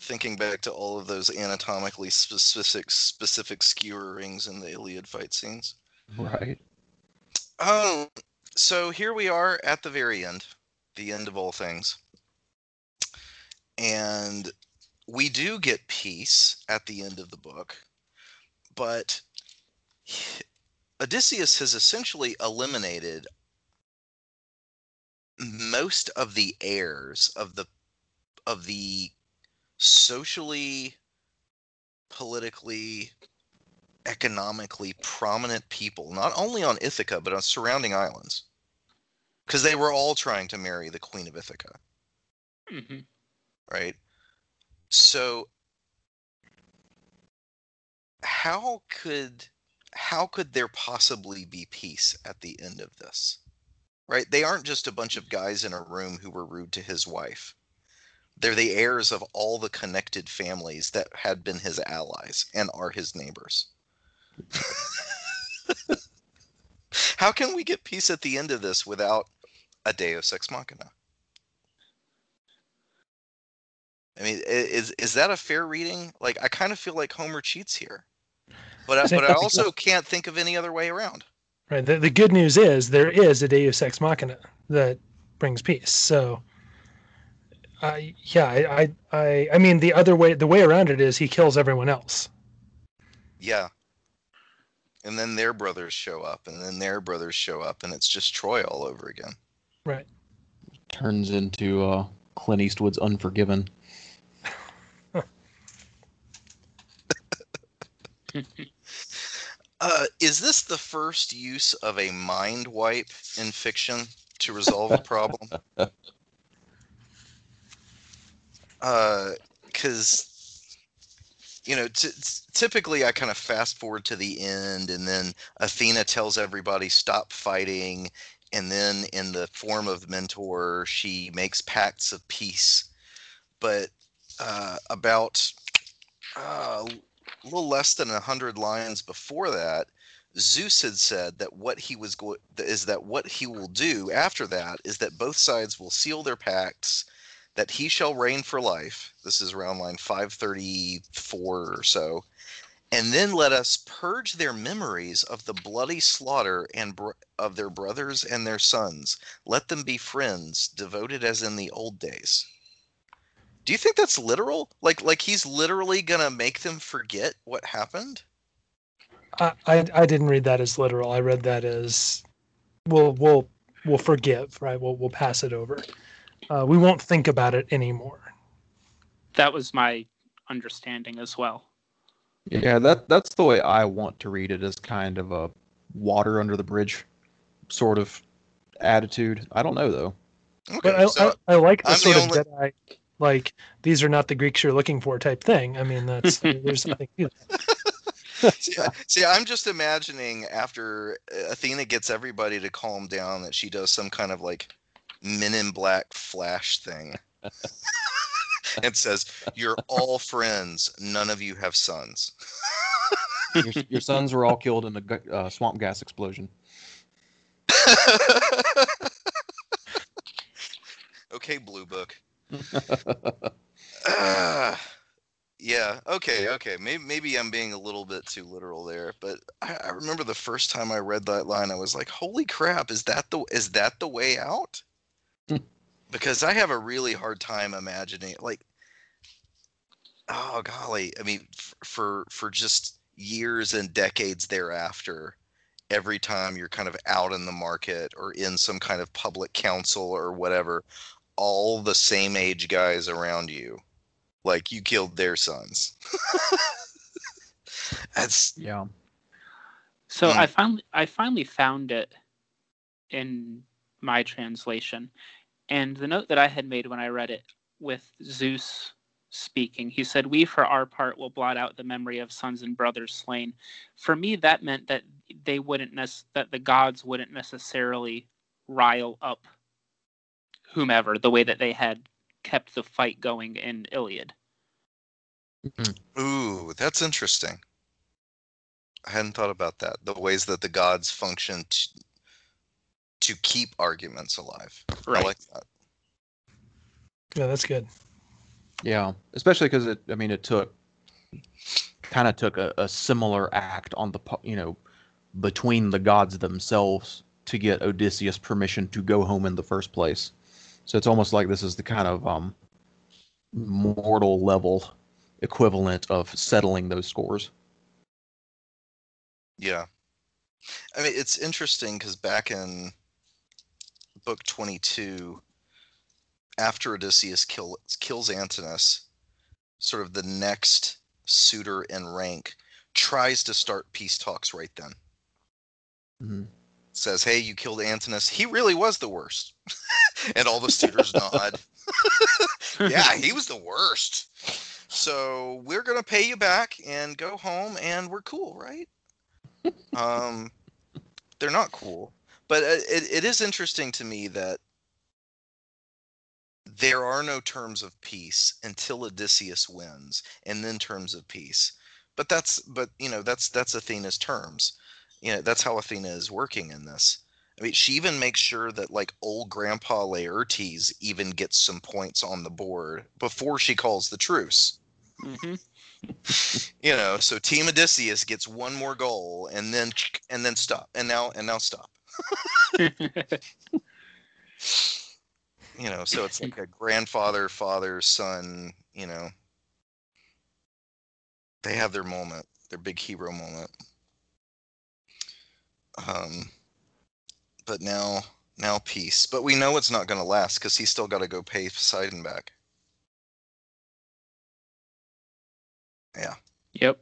Thinking back to all of those anatomically specific skewerings in the Iliad fight scenes. Right. So here we are at the very end. The end of all things. And... we do get peace at the end of the book, but Odysseus has essentially eliminated most of the heirs of the socially, politically, economically prominent people, not only on Ithaca, but on surrounding islands, because they were all trying to marry the Queen of Ithaca. Mm-hmm. Right? So how could there possibly be peace at the end of this? Right? They aren't just a bunch of guys in a room who were rude to his wife. They're the heirs of all the connected families that had been his allies and are his neighbors. How can we get peace at the end of this without a Deus Ex Machina? I mean, is that a fair reading? Like, I kind of feel like Homer cheats here, but I also can't think of any other way around. Right. The good news is there is a Deus Ex Machina that brings peace. So, I mean, the way around it is he kills everyone else. Yeah. And then their brothers show up, and it's just Troy all over again. Right. Turns into Clint Eastwood's Unforgiven. Is this the first use of a mind wipe in fiction to resolve a problem? Because, you know, typically I kind of fast forward to the end, and then Athena tells everybody stop fighting, and then in the form of mentor, she makes pacts of peace. But about... a little less than 100 lines before that, Zeus had said that what he will do after that is that both sides will seal their pacts, that he shall reign for life. This is around line 534 or so. And then let us purge their memories of the bloody slaughter and of their brothers and their sons. Let them be friends, devoted as in the old days. Do you think that's literal? Like he's literally gonna make them forget what happened? I didn't read that as literal. I read that as we'll forgive, right? We'll pass it over. We won't think about it anymore. That was my understanding as well. Yeah, that's the way I want to read it, as kind of a water under the bridge sort of attitude. I don't know though. Okay, but I like the sort of Jedi. Like, these are not the Greeks you're looking for type thing. I mean, there's something to that. See, I'm just imagining after Athena gets everybody to calm down that she does some kind of, like, Men in Black Flash thing. and says, "You're all friends. None of you have sons." Your sons were all killed in the swamp gas explosion. Okay, Blue Book. Yeah. Okay. Okay. Maybe I'm being a little bit too literal there, but I remember the first time I read that line, I was like, "Holy crap! Is that the way out?" Because I have a really hard time imagining, like, oh golly, I mean, for just years and decades thereafter, every time you're kind of out in the market or in some kind of public council or whatever, all the same age guys around you, like, you killed their sons. That's, yeah. So yeah. I finally found it in my translation. And the note that I had made when I read it with Zeus speaking, he said, "We, for our part, will blot out the memory of sons and brothers slain." For me, that meant that they wouldn't that the gods wouldn't necessarily rile up whomever the way that they had kept the fight going in Iliad. Ooh, that's interesting. I hadn't thought about that. The ways that the gods function to keep arguments alive. Right. I like that. Yeah, that's good. Yeah, especially because it took a similar act on the, between the gods themselves to get Odysseus permission to go home in the first place. So it's almost like this is the kind of mortal level equivalent of settling those scores. Yeah. I mean, it's interesting because back in Book 22, after Odysseus kills Antinous, sort of the next suitor in rank tries to start peace talks right then. Mm-hmm. Says, "Hey, you killed Antinous. He really was the worst." And all the suitors nod. Yeah, he was the worst. So we're going to pay you back and go home and we're cool, right? They're not cool. But it is interesting to me that there are no terms of peace until Odysseus wins, and then terms of peace. But that's Athena's terms. You know, that's how Athena is working in this. I mean, she even makes sure that, like, old Grandpa Laertes even gets some points on the board before she calls the truce. Mm-hmm. You know, so Team Odysseus gets one more goal, and then stop, and now stop. You know, so it's like a grandfather, father, son. You know, they have their moment, their big hero moment. But now peace. But we know it's not going to last because he's still got to go pay Poseidon back. Yeah. Yep.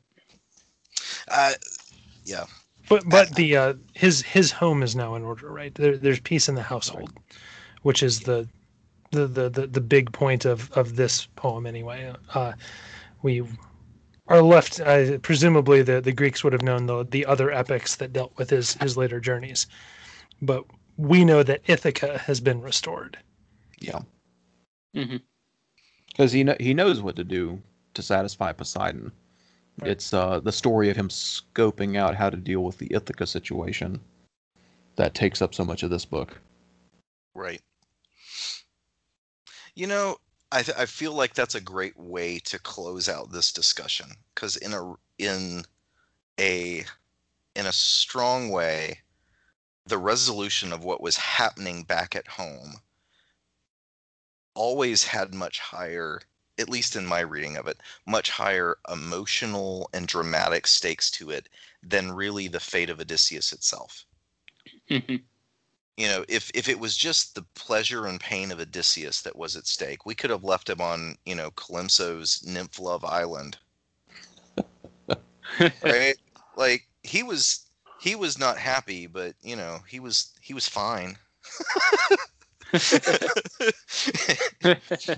Yeah. But the his home is now in order, right? There's peace in the household, which is the big point of this poem anyway. We are left, presumably the Greeks would have known the other epics that dealt with his later journeys, but we know that Ithaca has been restored. Yeah. Mm-hmm. Because he knows what to do to satisfy Poseidon. Right. It's the story of him scoping out how to deal with the Ithaca situation that takes up so much of this book. Right. You know, I feel like that's a great way to close out this discussion, because in a strong way, the resolution of what was happening back at home always had much higher, at least in my reading of it, much higher emotional and dramatic stakes to it than really the fate of Odysseus itself. Mm-hmm. You know, if it was just the pleasure and pain of Odysseus that was at stake, we could have left him on, you know, Calypso's nymph love island. Right? Like, he was not happy, but, you know, he was fine.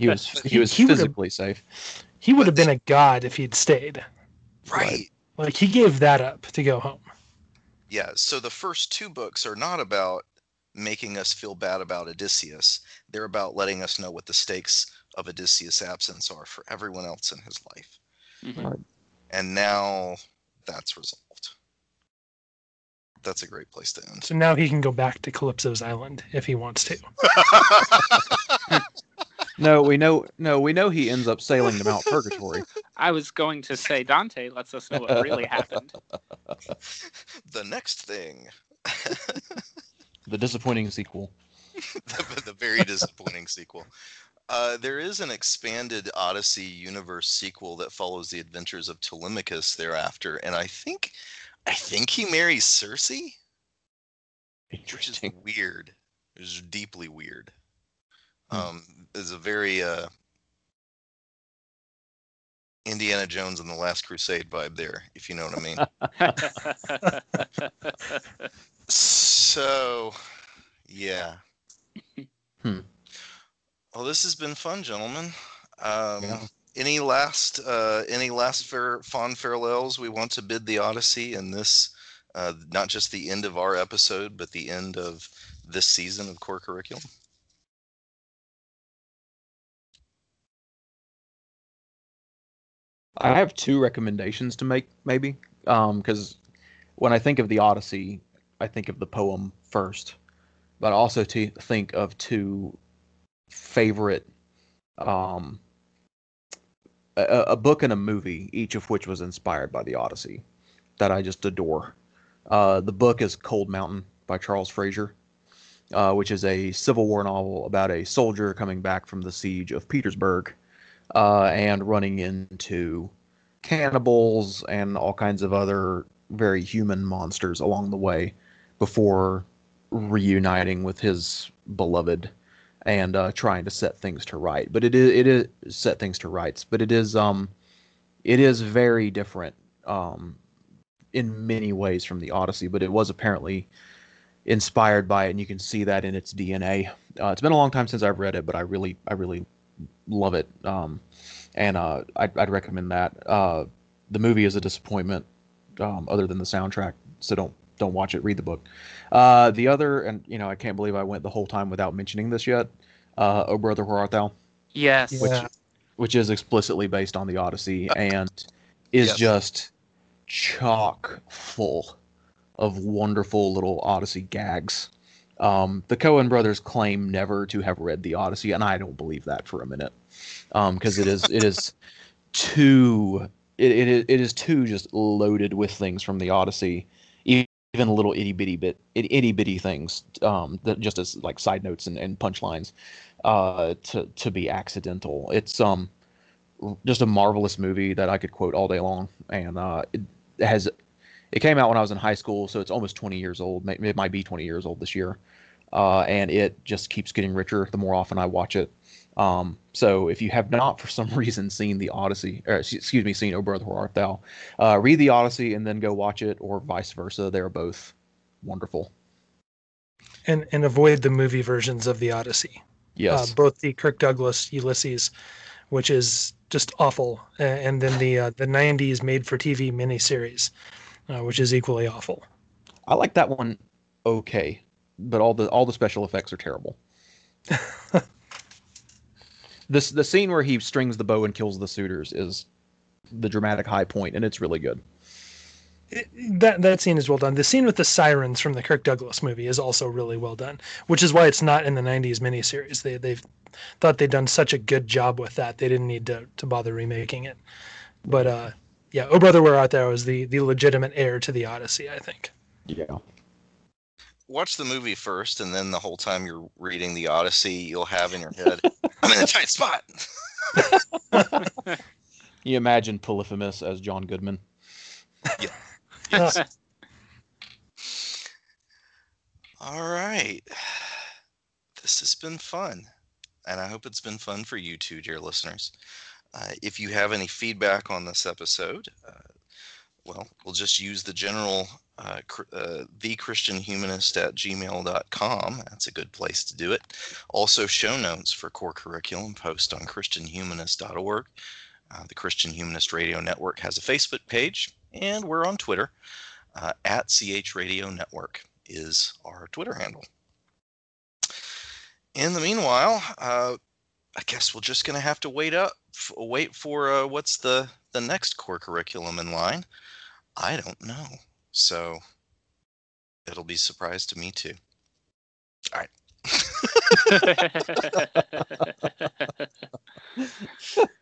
he was physically safe. He would have been a god if he'd stayed. Right. Like, he gave that up to go home. Yeah, so the first two books are not about making us feel bad about Odysseus. They're about letting us know what the stakes of Odysseus' absence are for everyone else in his life. Mm-hmm. Right. And now that's resolved. That's a great place to end. So now he can go back to Calypso's Island if he wants to. No, we know he ends up sailing to Mount Purgatory. I was going to say Dante lets us know what really happened. The next thing. The disappointing sequel. The very disappointing sequel. There is an expanded Odyssey universe sequel that follows the adventures of Telemachus thereafter, and I think he marries Circe. Interesting. Which is weird. It's deeply weird. There's a very Indiana Jones and the Last Crusade vibe there, if you know what I mean. So, yeah. Well, this has been fun, gentlemen. Yeah. Any last fond farewells we want to bid the Odyssey in this, not just the end of our episode, but the end of this season of Core Curriculum? I have two recommendations to make, maybe, because when I think of the Odyssey, I think of the poem first, but I also think of two favorite, a book and a movie, each of which was inspired by the Odyssey, that I just adore. The book is Cold Mountain by Charles Fraser, which is a Civil War novel about a soldier coming back from the siege of Petersburg. And running into cannibals and all kinds of other very human monsters along the way before reuniting with his beloved and trying to set things to right. But it is set things to rights. But it is very different in many ways from the Odyssey. But it was apparently inspired by it, and you can see that in its DNA. It's been a long time since I've read it, but I really love it, and I'd recommend that. The movie is a disappointment, other than the soundtrack, so don't watch it, read the book. The other, and I can't believe I went the whole time without mentioning this yet, O Brother, Where Art Thou? Yes. Which is explicitly based on the Odyssey, and is just chock full of wonderful little Odyssey gags. The Coen brothers claim never to have read the Odyssey, and I don't believe that for a minute, because it is too just loaded with things from the Odyssey, even little itty bitty things that just as like side notes and punchlines to be accidental. It's just a marvelous movie that I could quote all day long, and It came out when I was in high school, so it's almost 20 years old. It might be 20 years old this year. And it just keeps getting richer the more often I watch it. So if you have not, for some reason, seen O Brother, Where Art Thou?, read the Odyssey and then go watch it, or vice versa. They're both wonderful. And avoid the movie versions of the Odyssey. Yes. Both the Kirk Douglas Ulysses, which is just awful, and then the 90s made-for-TV miniseries. Which is equally awful. I like that one okay, but all the special effects are terrible. The scene where he strings the bow and kills the suitors is the dramatic high point, and it's really good. That scene is well done. The scene with the sirens from the Kirk Douglas movie is also really well done, which is why it's not in the 90s miniseries. They've thought they'd done such a good job with that, they didn't need to bother remaking it. But... yeah, O Brother, Where Art Thou is the legitimate heir to the Odyssey, I think. Yeah. Watch the movie first, and then the whole time you're reading the Odyssey, you'll have in your head, I'm in a tight spot! You imagine Polyphemus as John Goodman. Yeah. Yes. All right. This has been fun. And I hope it's been fun for you too, dear listeners. If you have any feedback on this episode, we'll just use the general thechristianhumanist@gmail.com. That's a good place to do it. Also, show notes for Core Curriculum post on christianhumanist.org. The Christian Humanist Radio Network has a Facebook page, and we're on Twitter. @CH Radio Network is our Twitter handle. In the meanwhile, I guess we're just going to have to wait for what's the next core curriculum in line. I don't know. So it'll be a surprise to me too. All right.